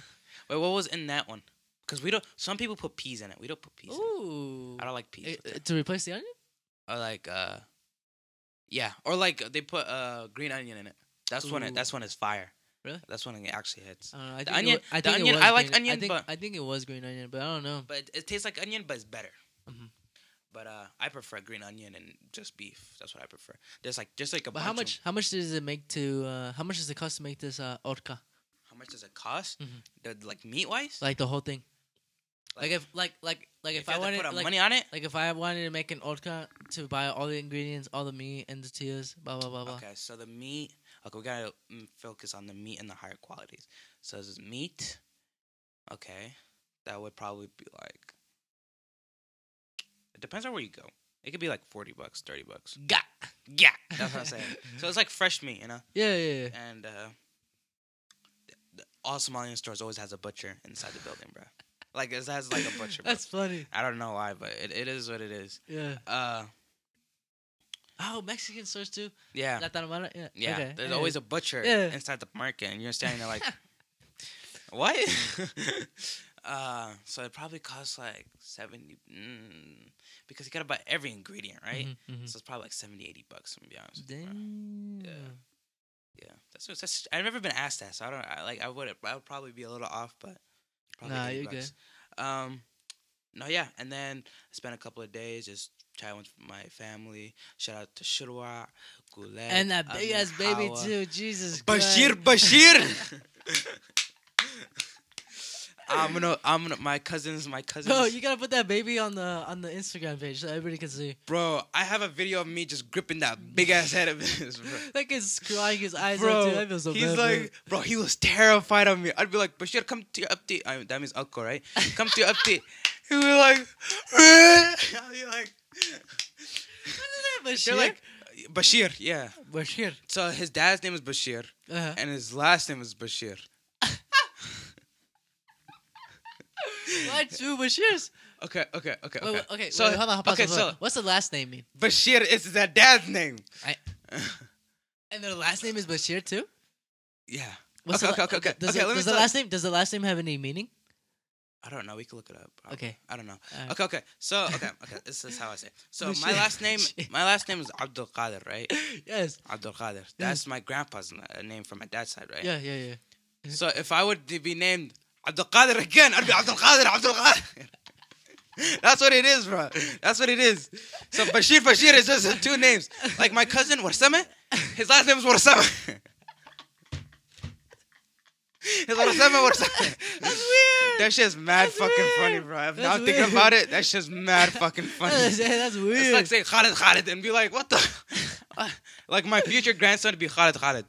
Wait, what was in that one? Because we don't. Some people put peas in it. We don't put peas. Ooh. I don't like peas. To replace the onion? Or like, yeah, or like they put green onion in it. That's Ooh. When it. That's when it's fire. Really? That's when it actually hits. I the onion. I like onion. I think it was green onion, but I don't know. But it tastes like onion, but it's better. Mm-hmm. But I prefer green onion and just beef. That's what I prefer. There's like just like a. But bunch How much does it make to? How much does it cost to make this orca? How much does it cost? Mm-hmm. Like meat wise? Like the whole thing. Like if I wanted to put money on it. Like if I wanted to make an orca, to buy all the ingredients, all the meat, and the tortillas, blah blah blah. Okay, so the meat. Okay, we gotta focus on the meat and the higher qualities. So this is meat. Okay, that would probably be like. It depends on where you go. It could be like $40, $30. Yeah. That's what I'm saying. So it's like fresh meat, you know. Yeah. And all Somalian stores always has a butcher inside the building, bro. Like it has like a butcher. That's funny. I don't know why, but it is what it is. Yeah. Oh, Mexican stores too. Yeah. Yeah. Okay. There's always a butcher inside the market, and you're standing there like, what? So it probably costs like $70, because you gotta buy every ingredient, right? Mm-hmm. So it's probably like $70-$80. To be honest. Damn. Yeah. That's I've never been asked that, so I don't. I would probably be a little off, but. Nah, you're good. And then I spent a couple of days just chatting with my family. Shout out to Shirwa, Gulet, and that big ass baby too. Jesus Christ, Bashir. I'm gonna. My cousins. Bro, you gotta put that baby on the Instagram page so everybody can see. Bro, I have a video of me just gripping that big ass head of his. Bro. That kid's crying his eyes out too. That feels so bad. He's like, bro, he was terrified of me. I'd be like, Bashir, come to your update. That means uncle, right? Come to your update. He was like, I'll be like, what is that, Bashir? They're like, Bashir, yeah. Bashir. So his dad's name is Bashir, and his last name is Bashir. What? Two Bashirs? Okay. Wait, so, hold on. What's the last name mean? Bashir is their dad's name. And their last name is Bashir too? Yeah. Okay. Does the last name have any meaning? I don't know. We can look it up. Okay. I don't know. Right. Okay. So, okay. This is how I say it. So, Bashir. my last name is Abdul Qadir, right? Yes. Abdul Qadir. That's my grandpa's name from my dad's side, right? Yeah. So, if I would be named Abdul Qadir again, I'd be Abdul Qadir. That's what it is, bro. That's what it is. So Bashir is just two names. Like my cousin Warsame, his last name is Warsame. Warsame. That's weird. That shit's mad fucking funny, bro. If now I'm thinking about it, that shit's mad fucking funny. That's weird. It's like saying Khalid and be like, what the? Like my future grandson would be Khalid.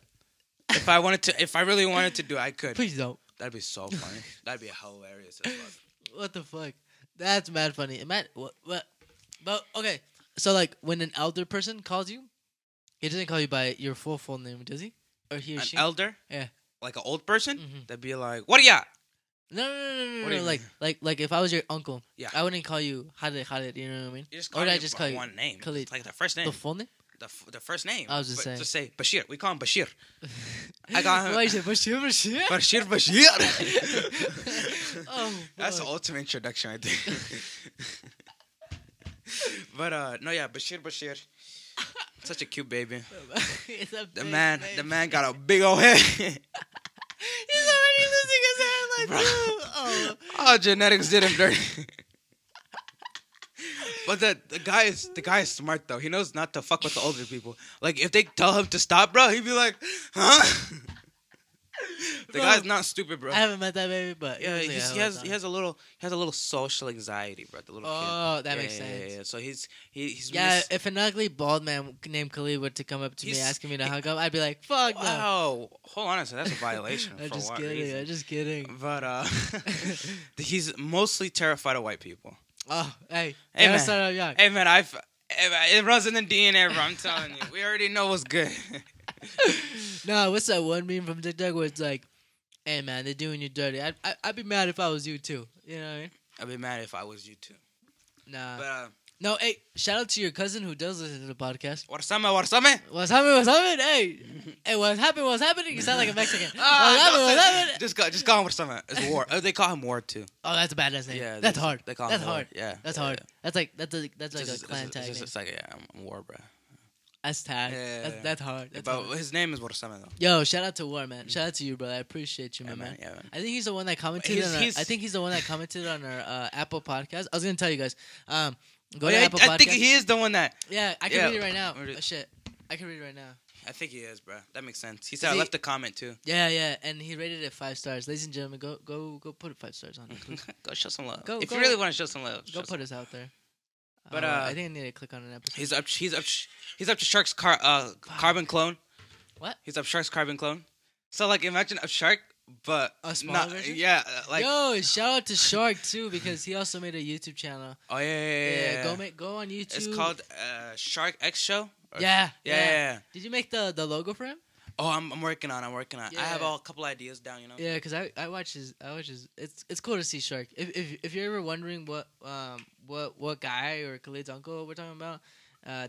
If I really wanted to do it, I could. Please don't. That'd be so funny. That'd be hilarious as fuck. What the fuck? That's mad funny. What? But okay. So like, when an elder person calls you, he doesn't call you by your full name, does he? Or he or she? An elder? Yeah. Like an old person? Mm-hmm. That'd be like, what do ya? No. Like if I was your uncle, I wouldn't call you Khalid. You know what I mean? Or would I just call you one name? Khalid. It's like the first name. The full name? The first name. I was saying. Just say Bashir. We call him Bashir. I got him. Why is it Bashir? Oh, that's the ultimate introduction, I think. But Bashir. Such a cute baby. The man got a big old head. He's already losing his head like, dude. Oh, genetics did him dirty. But the guy is smart though. He knows not to fuck with the older people. Like if they tell him to stop, bro, he'd be like, huh? Guy's not stupid, bro. I haven't met that baby, but he has a little social anxiety, bro. The little kid. That makes sense. Yeah. So he's if an ugly bald man named Khalid were to come up to me asking me to hug him, I'd be like, fuck no. Wow, hold on a second, that's a violation. I'm just kidding. But he's mostly terrified of white people. Oh, hey, man. Started young. Hey, man, it runs in the DNA, bro. I'm telling you. We already know what's good. No, what's that one meme from TikTok where it's like, hey, man, they're doing you dirty. I'd be mad if I was you, too. You know what I mean? I'd be mad if I was you, too. Nah. But No, hey, shout out to your cousin who does listen to the podcast. Warsame, hey. Hey, what's happening? You sound like a Mexican. What's happening? Just call him Warsame. It's War. They call him War, too. Oh, that's a badass name. Yeah, that's hard. They call him War. Yeah. That's hard. That's like a clan tag. It's like, yeah, I'm War, bro. That's tight. Yeah. That's hard. But his name is Warsame, though. Yo, shout out to War, man. Shout out to you, bro. I appreciate you, man. Yeah, man. I think he's the one that commented on our Apple podcast. I was going to tell you guys. Go to Apple Podcast. I think he is the one that... Yeah, I can read it right now. I can read it right now. I think he is, bro. That makes sense. He said I left a comment, too. Yeah, and he rated it 5 stars. Ladies and gentlemen, go put 5 stars on it. Go show some love. If you really want to show some love. Go put us out there. But I think I need to click on an episode. He's up to Shark's carbon clone. What? He's up Shark's carbon clone. So like imagine a shark but a smaller version? Yeah, like yo, shout out to Shark too because he also made a YouTube channel. Oh yeah. Go on YouTube. It's called Shark X Show. Yeah. Did you make the logo for him? Oh, I'm working on it. Yeah. I have a couple ideas down, you know. Yeah, because I watch his. It's cool to see Shark. If you're ever wondering what guy or Khalid's uncle we're talking about,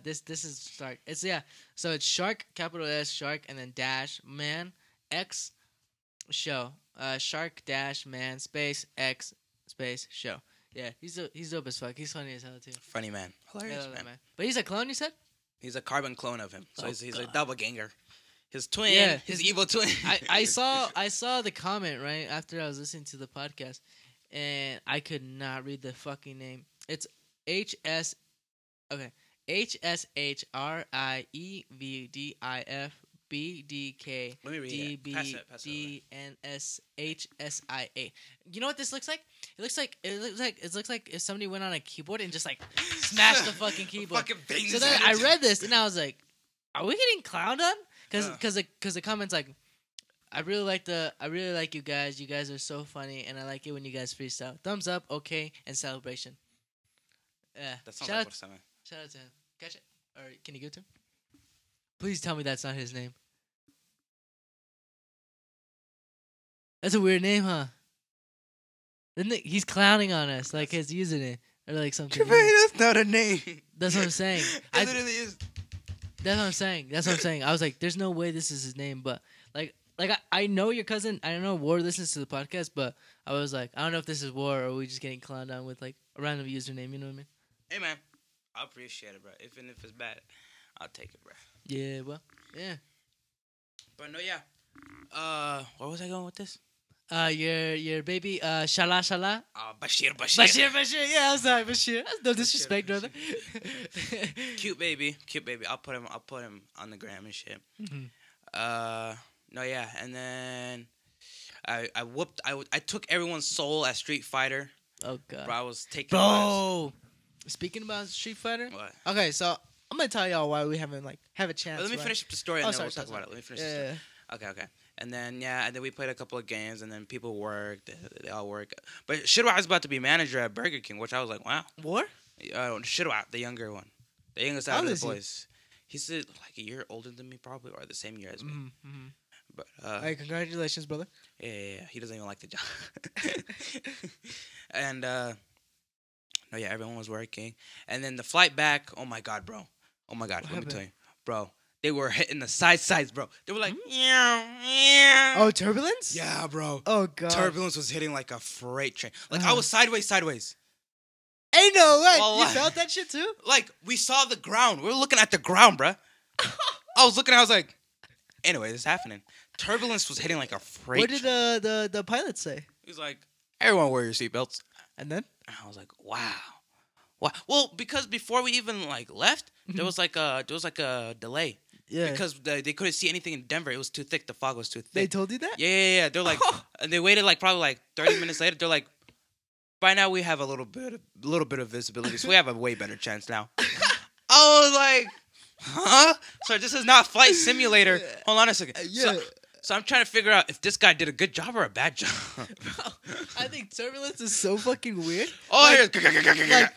this is Shark. It's yeah. So it's Shark capital S Shark and then dash man X show Shark dash man space X space show. Yeah, he's dope as fuck. He's funny as hell too. Funny man, hilarious man. But he's a clone. You said he's a carbon clone of him. So he's a double ganger. His twin, yeah, his evil twin. I saw the comment right after I was listening to the podcast, and I could not read the fucking name. It's HSHRIEVDIFBDKDBDNSHSIA. You know what this looks like? It looks like if somebody went on a keyboard and just like smashed the fucking keyboard. Fucking so then I read this and I was like, "Are we getting clowned on?" Cause the comments like, I really like you guys. You guys are so funny, and I like it when you guys freestyle. Thumbs up, okay, and celebration. Yeah, that sounds like Warsame. Shout out to him. Catch it, or can you give it to him? Please tell me that's not his name. That's a weird name, huh? He's clowning on us, like his username or like something. That's not a name. That's what I'm saying. It literally is. That's what I'm saying. I was like, there's no way this is his name, but like I know your cousin. I don't know War listens to the podcast, but I was like, I don't know if this is War or are we just getting clowned on with like a random username. You know what I mean? Hey man, I appreciate it, bro. Even if it's bad, I'll take it, bro. Yeah, well, yeah. But no, yeah. Where was I going with this? Your baby, Shala. Bashir. Yeah, I'm sorry, Bashir. That's no disrespect, brother. Cute baby. I'll put him on the gram and shit. Mm-hmm. No, yeah. And then I took everyone's soul at Street Fighter. Oh god. Bro, I was taking. Bro. Speaking about Street Fighter. What? Okay, so I'm gonna tell y'all why we haven't like have a chance. But let me finish up the story and then we'll talk about it. Let me finish. Yeah. Okay. And then we played a couple of games, and then people worked. They all work. But Shirwa was about to be manager at Burger King, which I was like, wow. What? Shirwa, the younger one. The youngest out of the boys. He's like a year older than me, probably, or the same year as me. Mm-hmm. But, hey, congratulations, brother. Yeah. He doesn't even like the job. And, no, yeah, everyone was working. And then the flight back, oh, my God, bro. Oh, my God. Let me tell you. Bro. They were hitting the sides, bro. They were like, yeah. Oh, turbulence? Yeah, bro. Oh, God. Turbulence was hitting like a freight train. Like, I was sideways. Ain't no way. Well, you felt that shit, too? Like, we saw the ground. We were looking at the ground, bro. I was like, anyway, this is happening. Turbulence was hitting like a freight train. What did the pilot say? He was like, everyone wear your seatbelts. And then? And I was like, wow. Well, because before we even like left, there was like a delay. Yeah. Because they couldn't see anything in Denver. It was too thick. The fog was too thick. They told you that? Yeah. They're like, and they waited like probably like 30 minutes later. They're like, by now we have a little bit of visibility, so we have a way better chance now. I was like, huh? So this is not Flight Simulator. Hold on a second. Yeah. So I'm trying to figure out if this guy did a good job or a bad job. Bro, I think turbulence is so fucking weird. Oh,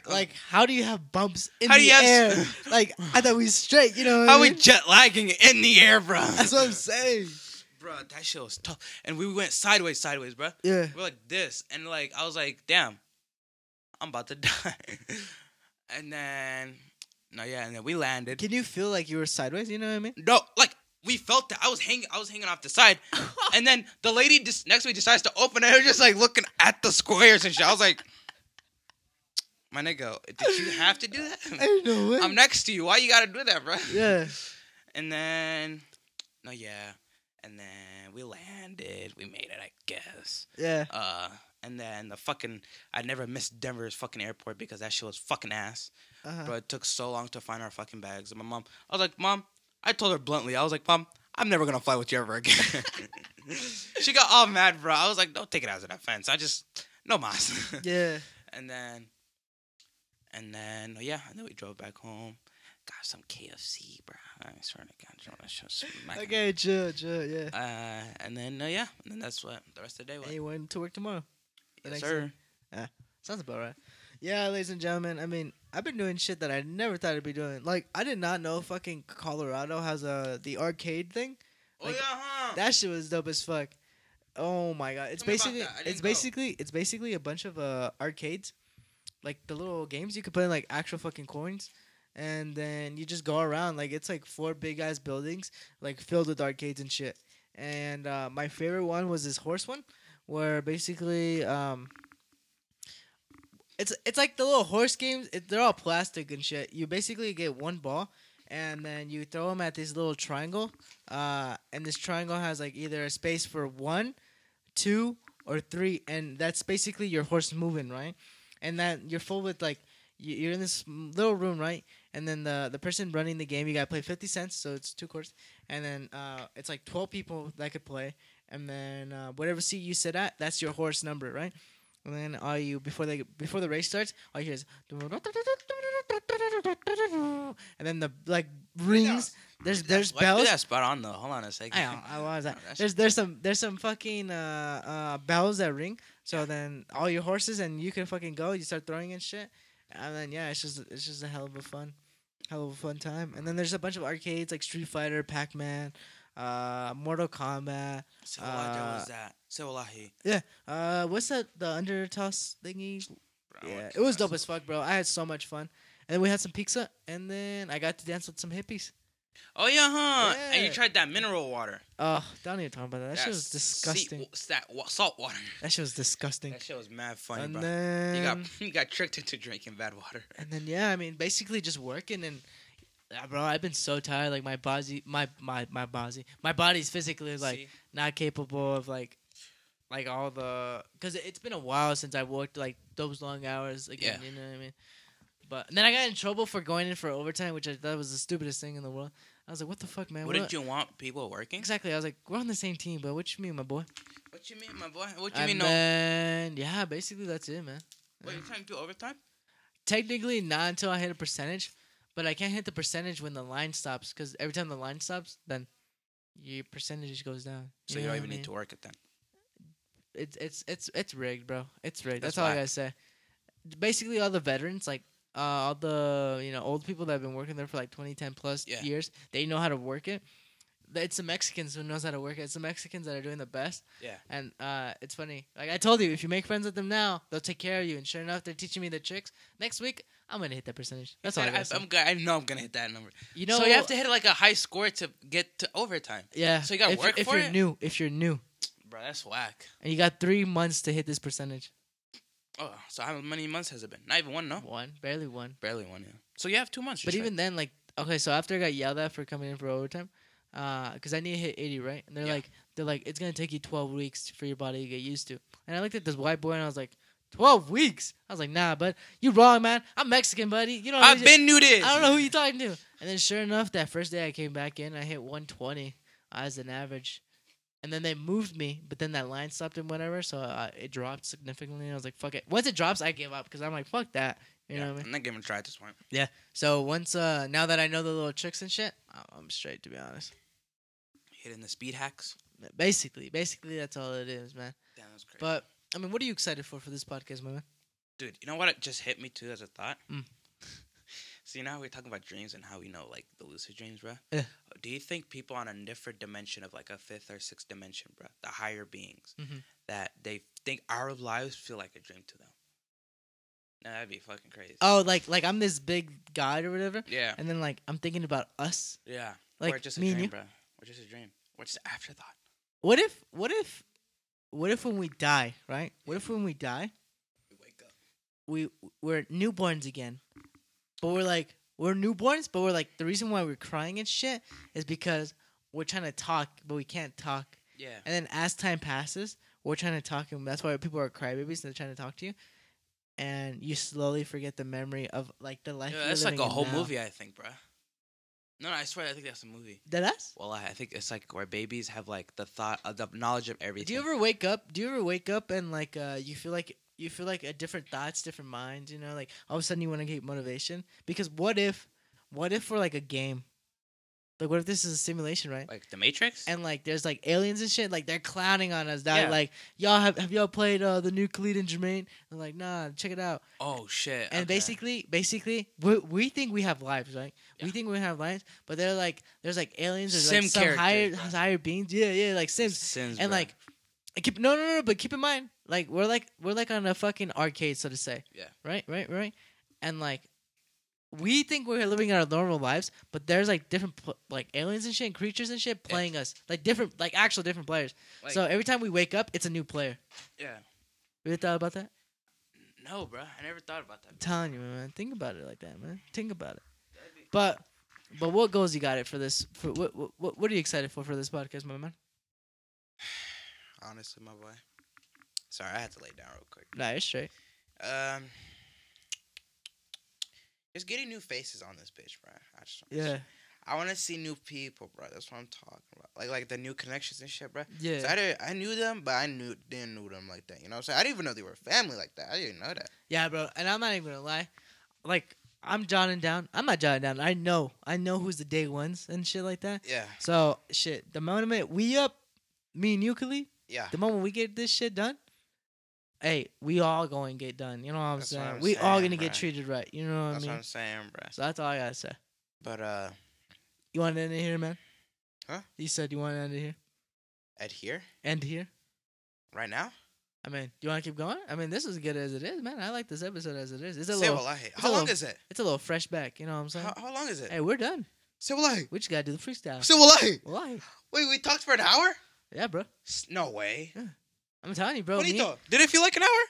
like how do you have bumps in the air? Like, I thought we straight, you know. How we jet lagging in the air, bro? That's what I'm saying. Bro, that shit was tough. And we went sideways, bro. Yeah. We're like this, and like I was like, damn, I'm about to die. And then, no, yeah, and then we landed. Can you feel like you were sideways? You know what I mean? No, like, we felt that. I was hanging off the side. And then the lady just next to me decides to open it. Her just, like, looking at the squares and shit. I was like, my nigga, did you have to do that? I know it. I'm next to you. Why you got to do that, bro? Yeah. And then, no, yeah. And then we landed. We made it, I guess. Yeah. And then the fucking... I never missed Denver's fucking airport because that shit was fucking ass. Uh-huh. Bro, it took so long to find our fucking bags. And my mom... I was like, Mom... I told her bluntly. I was like, Mom, I'm never going to fly with you ever again. She got all mad, bro. I was like, don't take it as an offense. I just... No mas. Yeah. And then... Yeah. And then we drove back home. Got some KFC, bro. I swear to God. I don't want to show some... Okay, chill, yeah. And then, yeah. And then that's what the rest of the day was. And you went to work tomorrow. Yes, sir. Yeah, sounds about right. Yeah, ladies and gentlemen, I mean, I've been doing shit that I never thought I'd be doing. Like, I did not know fucking Colorado has the arcade thing. Like, oh yeah, huh? That shit was dope as fuck. Oh my God, it's basically a bunch of arcades, like the little games you could put in like actual fucking coins, and then you just go around. Like, it's like four big ass buildings like filled with arcades and shit. And my favorite one was this horse one. Where basically, it's like the little horse games. They're all plastic and shit. You basically get one ball, and then you throw them at this little triangle. And this triangle has like either a space for 1, 2, or 3, and that's basically your horse moving, right? And then you're full with like you're in this little room, right? And then the person running the game, you gotta play 50 cents, so it's 2 quarters. And then it's like 12 people that could play. And then whatever seat you sit at, that's your horse number, right? And then all you before the race starts, all you hear is, and then the like rings. There's bells. Why did I spot on though? Hold on a second. I was that. There's some fucking bells that ring. So then all your horses and you can fucking go. You start throwing and shit. And then yeah, it's just a hell of a fun time. And then there's a bunch of arcades like Street Fighter, Pac-Man. Mortal Kombat. Was that? Wallahi. Yeah. What's that? The under toss thingy? Bro, yeah. It was dope as fuck, bro. I had so much fun. And then we had some pizza. And then I got to dance with some hippies. Oh, yeah, huh? Yeah. And you tried that mineral water. Oh, don't even talk about that. That shit was disgusting. Salt water. That shit was disgusting. That shit was mad funny, and bro. Then... You got tricked into drinking bad water. And then, yeah, I mean, basically just working and... Yeah, bro, I've been so tired. Like my body's physically like not capable of like all the. Cause it's been a while since I worked like those long hours again. Yeah. You know what I mean? But and then I got in trouble for going in for overtime, which I thought was the stupidest thing in the world. I was like, "What the fuck, man? What did you want people working?" Exactly. I was like, "We're on the same team, but what you mean, my boy? What you mean, my boy? What you mean, no?" And yeah, basically that's it, man. Wait, you're trying to do overtime? Technically, not until I hit a percentage. But I can't hit the percentage when the line stops, because every time the line stops, then your percentage goes down. So you don't even need to work it then. It's rigged, bro. It's rigged. That's all I gotta say. Basically, all the veterans, like all the old people that have been working there for like 20, 10 plus years, they know how to work it. It's the Mexicans who knows how to work it. It's the Mexicans that are doing the best. Yeah. And it's funny. Like I told you, if you make friends with them now, they'll take care of you. And sure enough, they're teaching me the tricks. Next week. I'm going to hit that percentage. That's all I know I'm going to hit that number. You know, so you have to hit like a high score to get to overtime. Yeah. So you got to work for it? If you're new. Bro, that's whack. And you got 3 months to hit this percentage. Oh, so how many months has it been? Not even one, no? One. Barely one. Yeah. So you have 2 months. But even then, like, okay, so after I got yelled at for coming in for overtime, because I need to hit 80, right? And they're like, it's going to take you 12 weeks for your body to get used to. And I looked at this white boy and I was like, 12 weeks? I was like, nah, bud. You wrong, man. I'm Mexican, buddy. You know what I mean? I've been new this. I don't know who you talking to. And then sure enough, that first day I came back in, I hit 120 as an average. And then they moved me, but then that line stopped and whatever, so it dropped significantly. And I was like, fuck it. Once it drops, I give up because I'm like, fuck that. You know what I mean? I'm not giving a try at this point. Yeah. So once, now that I know the little tricks and shit, I'm straight, to be honest. Hitting the speed hacks? Basically, that's all it is, man. Damn, that's crazy. But... I mean, what are you excited for this podcast, my man? Dude, you know what? It just hit me, too, as a thought. So, you know how we're talking about dreams and how we know, like, the lucid dreams, bro? Yeah. Do you think people on a different dimension of, like, a 5th or 6th dimension, bro, the higher beings, that they think our lives feel like a dream to them? No, that'd be fucking crazy. Oh, like I'm this big guy or whatever. Yeah. And then like I'm thinking about us. Yeah. Like, or just a dream, bro. Or just a dream. Or just an afterthought. What if when we die, right? What if when we die, we wake up, we're newborns again, but we're newborns, but the reason why we're crying and shit is because we're trying to talk, but we can't talk. Yeah. And then as time passes, we're trying to talk, and that's why people are crybabies, and they're trying to talk to you. And you slowly forget the memory of, like, the life. Yeah, that's like a whole movie, I think, bro. No, I swear, I think that's a movie. That's? Well, I think it's like where babies have like the thought, the knowledge of everything. Do you ever wake up and like you feel like a different thoughts, different minds? You know, like all of a sudden you want to get motivation because what if we're like a game? Like, what if this is a simulation, right? Like the Matrix? And, like, there's, like, aliens and shit. Like, they're clowning on us. That, yeah. Like, y'all have y'all played the new Khalid and Jermaine? They're like, nah, check it out. Oh, shit. And okay. basically, we think we have lives, right? Yeah. We think we have lives. But they're, like, there's, like, aliens. There's, like, some higher beings. Yeah, like Sims. And, bro. Like, but keep in mind, like, we're on a fucking arcade, so to say. Yeah. Right? And, like, we think we're living our normal lives, but there's like different like aliens and shit, and creatures and shit playing us, like different, like actual different players. Like, so every time we wake up, it's a new player. Yeah, you ever thought about that? No, bro, I never thought about that. I'm telling you, man, think about it like that, man. Think about it. But what goals you got it for this? For what are you excited for this podcast, my man? Honestly, my boy. Sorry, I had to lay down real quick. Nah, you're straight. Just getting new faces on this bitch, bro. I want to see new people, bro. That's what I'm talking about. Like the new connections and shit, bro. Yeah. So I knew them, but didn't know them like that. You know what I'm saying? I didn't even know they were a family like that. I didn't know that. Yeah, bro. And I'm not even going to lie. Like, I'm not jotting down. I know who's the day ones and shit like that. Yeah. So, shit. The moment we up, me and you, Khalid. Yeah. The moment we get this shit done. Hey, we all going to get done. You know what I'm saying? We all going to get treated right. You know what I mean? That's what I'm saying, bro. So that's all I got to say. But, you want to end it here, man? Huh? You said you want to end it here? End here? Right now? I mean, do you want to keep going? I mean, this is good as it is, man. I like this episode as it is. How long is it? It's a little fresh back. You know what I'm saying? How long is it? Hey, we're done. We just got to do the freestyle. Wait, we talked for an hour? Yeah, bro. No way. Yeah. I'm telling you, bro. Did it feel like an hour?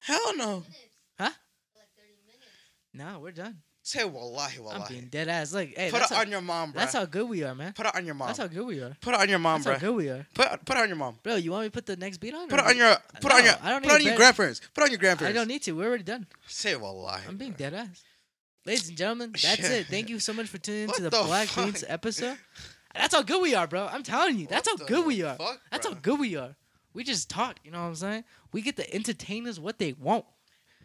Hell no. Huh? Like 30 minutes. No, we're done. Say wallahi. I'm being dead ass. Look, hey, put it on your mom, bro. That's how good we are, man. Put it on your mom. That's how good we are. Put it on your mom, bro. That's how good we are. Put it on your mom, bro. You want me to put the next beat on? Put it on your grandparents. Put it on your grandparents. I don't need to. We're already done. Say wallahi. I'm being dead ass. Ladies and gentlemen, that's it. Thank you so much for tuning into the Black Beans episode. That's how good we are, bro. I'm telling you. That's how good we are. That's how good we are. We just talk, you know what I'm saying? We get the entertainers what they want.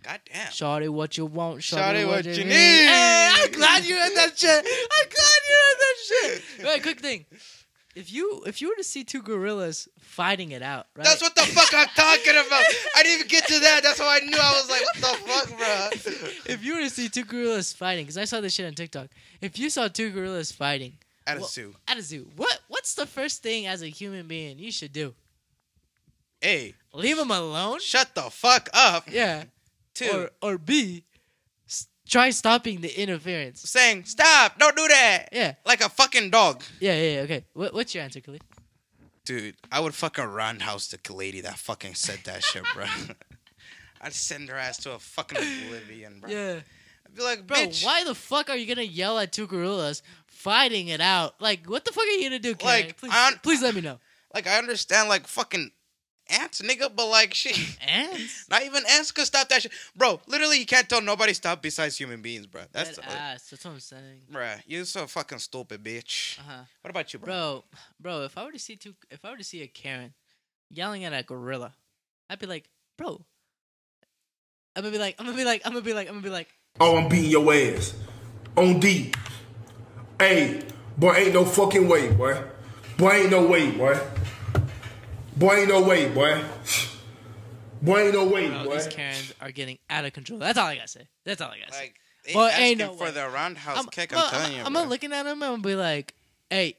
Goddamn. Shawty what you want. Shawty what you need. Hey, I'm glad you heard that shit. Right, quick thing. If you were to see two gorillas fighting it out, right? That's what the fuck I'm talking about. I didn't even get to that. That's how I knew. I was like, what the fuck, bro? If you were to see two gorillas fighting, because I saw this shit on TikTok. If you saw two gorillas fighting. At a zoo. What's the first thing as a human being you should do? A. Leave him alone. Shut the fuck up. Yeah. Two. Or B. Try stopping the interference. Saying, stop. Don't do that. Yeah. Like a fucking dog. Yeah. Okay. What's your answer, Khalid? Dude, I would fucking roundhouse the lady that fucking said that shit, bro. I'd send her ass to a fucking oblivion, bro. Yeah. I'd be like, bro, bitch, why the fuck are you going to yell at two gorillas fighting it out? Like, what the fuck are you going to do, Khalid? Like, please let me know. Like, I understand, like, fucking ants, nigga, but like shit. Ants? Not even ants could stop that shit. Bro, literally, you can't tell nobody stop besides human beings, bro. That's what I'm saying. Bro, you're so fucking stupid, bitch. Uh-huh. What about you, bro? Bro, if I were to see a Karen yelling at a gorilla, I'd be like, bro. I'm gonna be like. Oh, I'm beating your ass. On D. Hey, boy, ain't no fucking way, boy. Boy, ain't no way, boy. These Karens are getting out of control. That's all I gotta say. Like, boy, ain't no way. For the roundhouse kick, I'm telling you. I'm not looking at him and I'm gonna be like, hey,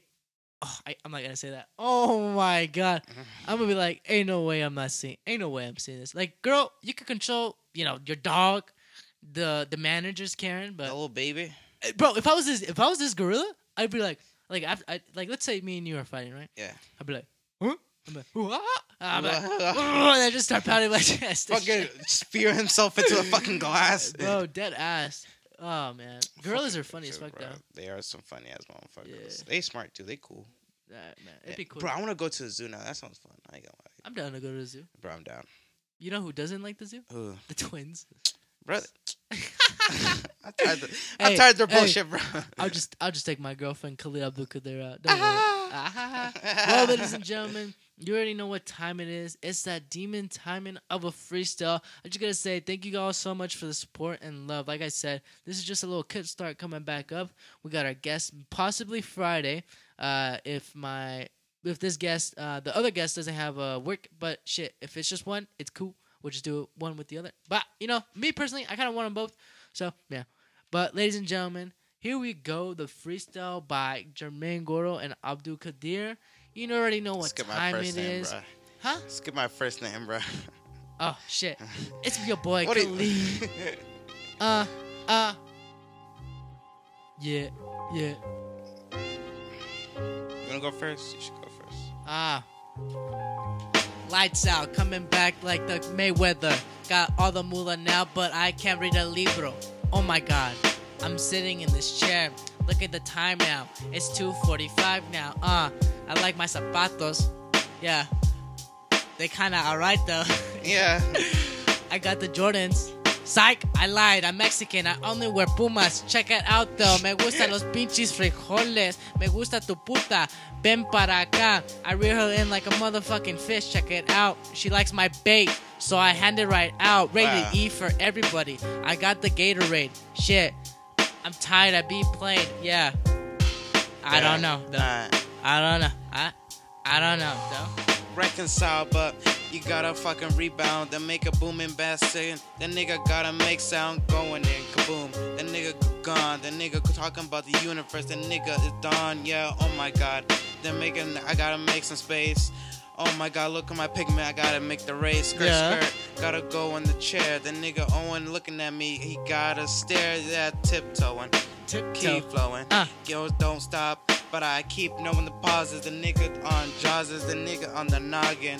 I'm not gonna say that. Oh my God. I'm gonna be like, ain't no way I'm seeing this. Like, girl, you can control, you know, your dog. the manager's Karen, but the old baby. Bro, if I was this gorilla, I'd be like let's say me and you are fighting, right? Yeah. I'd be like, huh? And I just start pounding my chest. Fucking spear himself into the fucking glass. Bro, dead ass. Oh man, gorillas are funny as fuck though. They are some funny ass motherfuckers. Yeah. They smart too. They cool. Man, it'd be cool. Bro, I want to go to the zoo now. That sounds fun. I ain't gonna lie. I'm down to go to the zoo. Bro, I'm down. You know who doesn't like the zoo? Who? The twins. Brother. I'm tired of their bullshit, bro. I'll just take my girlfriend Khalid Abdul Qadir out. Don't worry. Well, ladies and gentlemen, you already know what time it is. It's that demon timing of a freestyle. I just gotta say thank you all so much for the support and love. Like I said, this is just a little kickstart coming back up. We got our guest possibly Friday. If this guest, the other guest doesn't have a work, but shit, if it's just one, it's cool. We'll just do one with the other. But, you know, me personally, I kind of want them both. So, yeah. But, ladies and gentlemen, here we go. The freestyle by Jermaine Goro and Abdul Qadir. You already know what time it is. Bro. Huh? Skip my first name, bro. Oh, shit. It's your boy, Khalid. Yeah, yeah. You wanna go first? You should go first. Lights out, coming back like the Mayweather. Got all the moolah now, but I can't read a libro. Oh my god, I'm sitting in this chair. Look at the time now. It's 2:45 now. I like my zapatos. Yeah, they kinda alright though. Yeah. I got the Jordans. Psych, I lied, I'm Mexican, I only wear Pumas. Check it out though, me gustan los pinches frijoles. Me gusta tu puta, ven para acá. I reel her in like a motherfucking fish, check it out. She likes my bait, so I hand it right out. Rated E for everybody, I got the Gatorade. Shit, I'm tired, I be playing, yeah. I don't know though, I don't know, I don't know though. Reconcile, but you gotta fucking rebound, then make a booming bass saying, that nigga gotta make sound going in, kaboom, that nigga gone, that nigga talking about the universe, that nigga is done, yeah, oh my god, then making, I gotta make some space, oh my god, look at my pigment, I gotta make the race, skirt, yeah. Skirt, gotta go in the chair, the nigga Owen looking at me, he gotta stare, yeah, tiptoeing, keep flowing, girls don't stop, but I keep knowing the pauses, the nigga on jaws is the nigga on the noggin.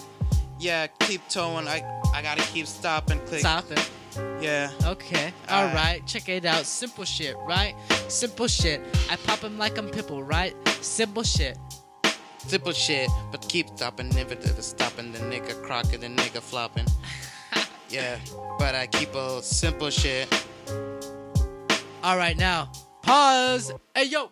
Yeah, keep towing. I gotta keep stopping, click. Stopping. Yeah. Okay. Alright, check it out. Simple shit, right? Simple shit. I pop him like I'm Pitbull, right? Simple shit. Simple shit, but keep stopping, never stopping. The nigga crocking, the nigga flopping. Yeah, but I keep a simple shit. Alright, now. Pause. Hey, yo.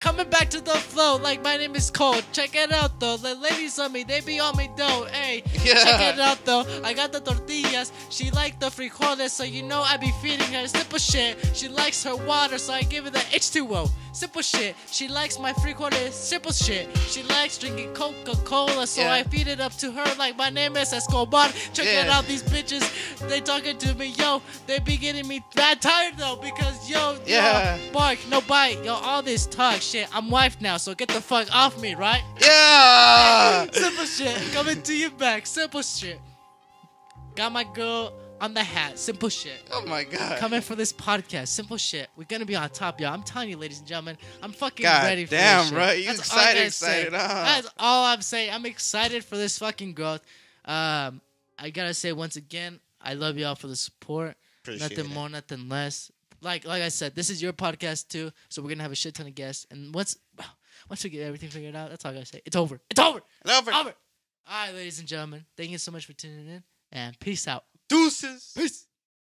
Coming back to the flow, like my name is Cole. Check it out though, the ladies on me, they be on me though. Hey, yeah. Check it out though, I got the tortillas. She like the frijoles, so you know I be feeding her simple shit. She likes her water, so I give her the H2O. Simple shit. She likes my frijoles, simple shit. She likes drinking Coca-Cola, so yeah. I feed it up to her like my name is Escobar. Check it out, these bitches, they talking to me, yo. They be getting me that tired though, because yo, bark, no bite, yo, all this talk. Shit, I'm wife now, so get the fuck off me, right? Yeah! Simple shit, coming to you back. Simple shit. Got my girl on the hat. Simple shit. Oh my god. Coming for this podcast. Simple shit. We're gonna be on top, y'all. I'm telling you, ladies and gentlemen, I'm fucking ready for this. Damn, bro. You excited. That's all I'm saying. I'm excited for this fucking growth. I gotta say once again, I love y'all for the support. Appreciate nothing more, nothing less. Like I said, this is your podcast too, so we're gonna have a shit ton of guests. And once we get everything figured out, that's all I gotta say. It's over. It's over. It's over. All right, ladies and gentlemen, thank you so much for tuning in, and peace out. Deuces. Peace.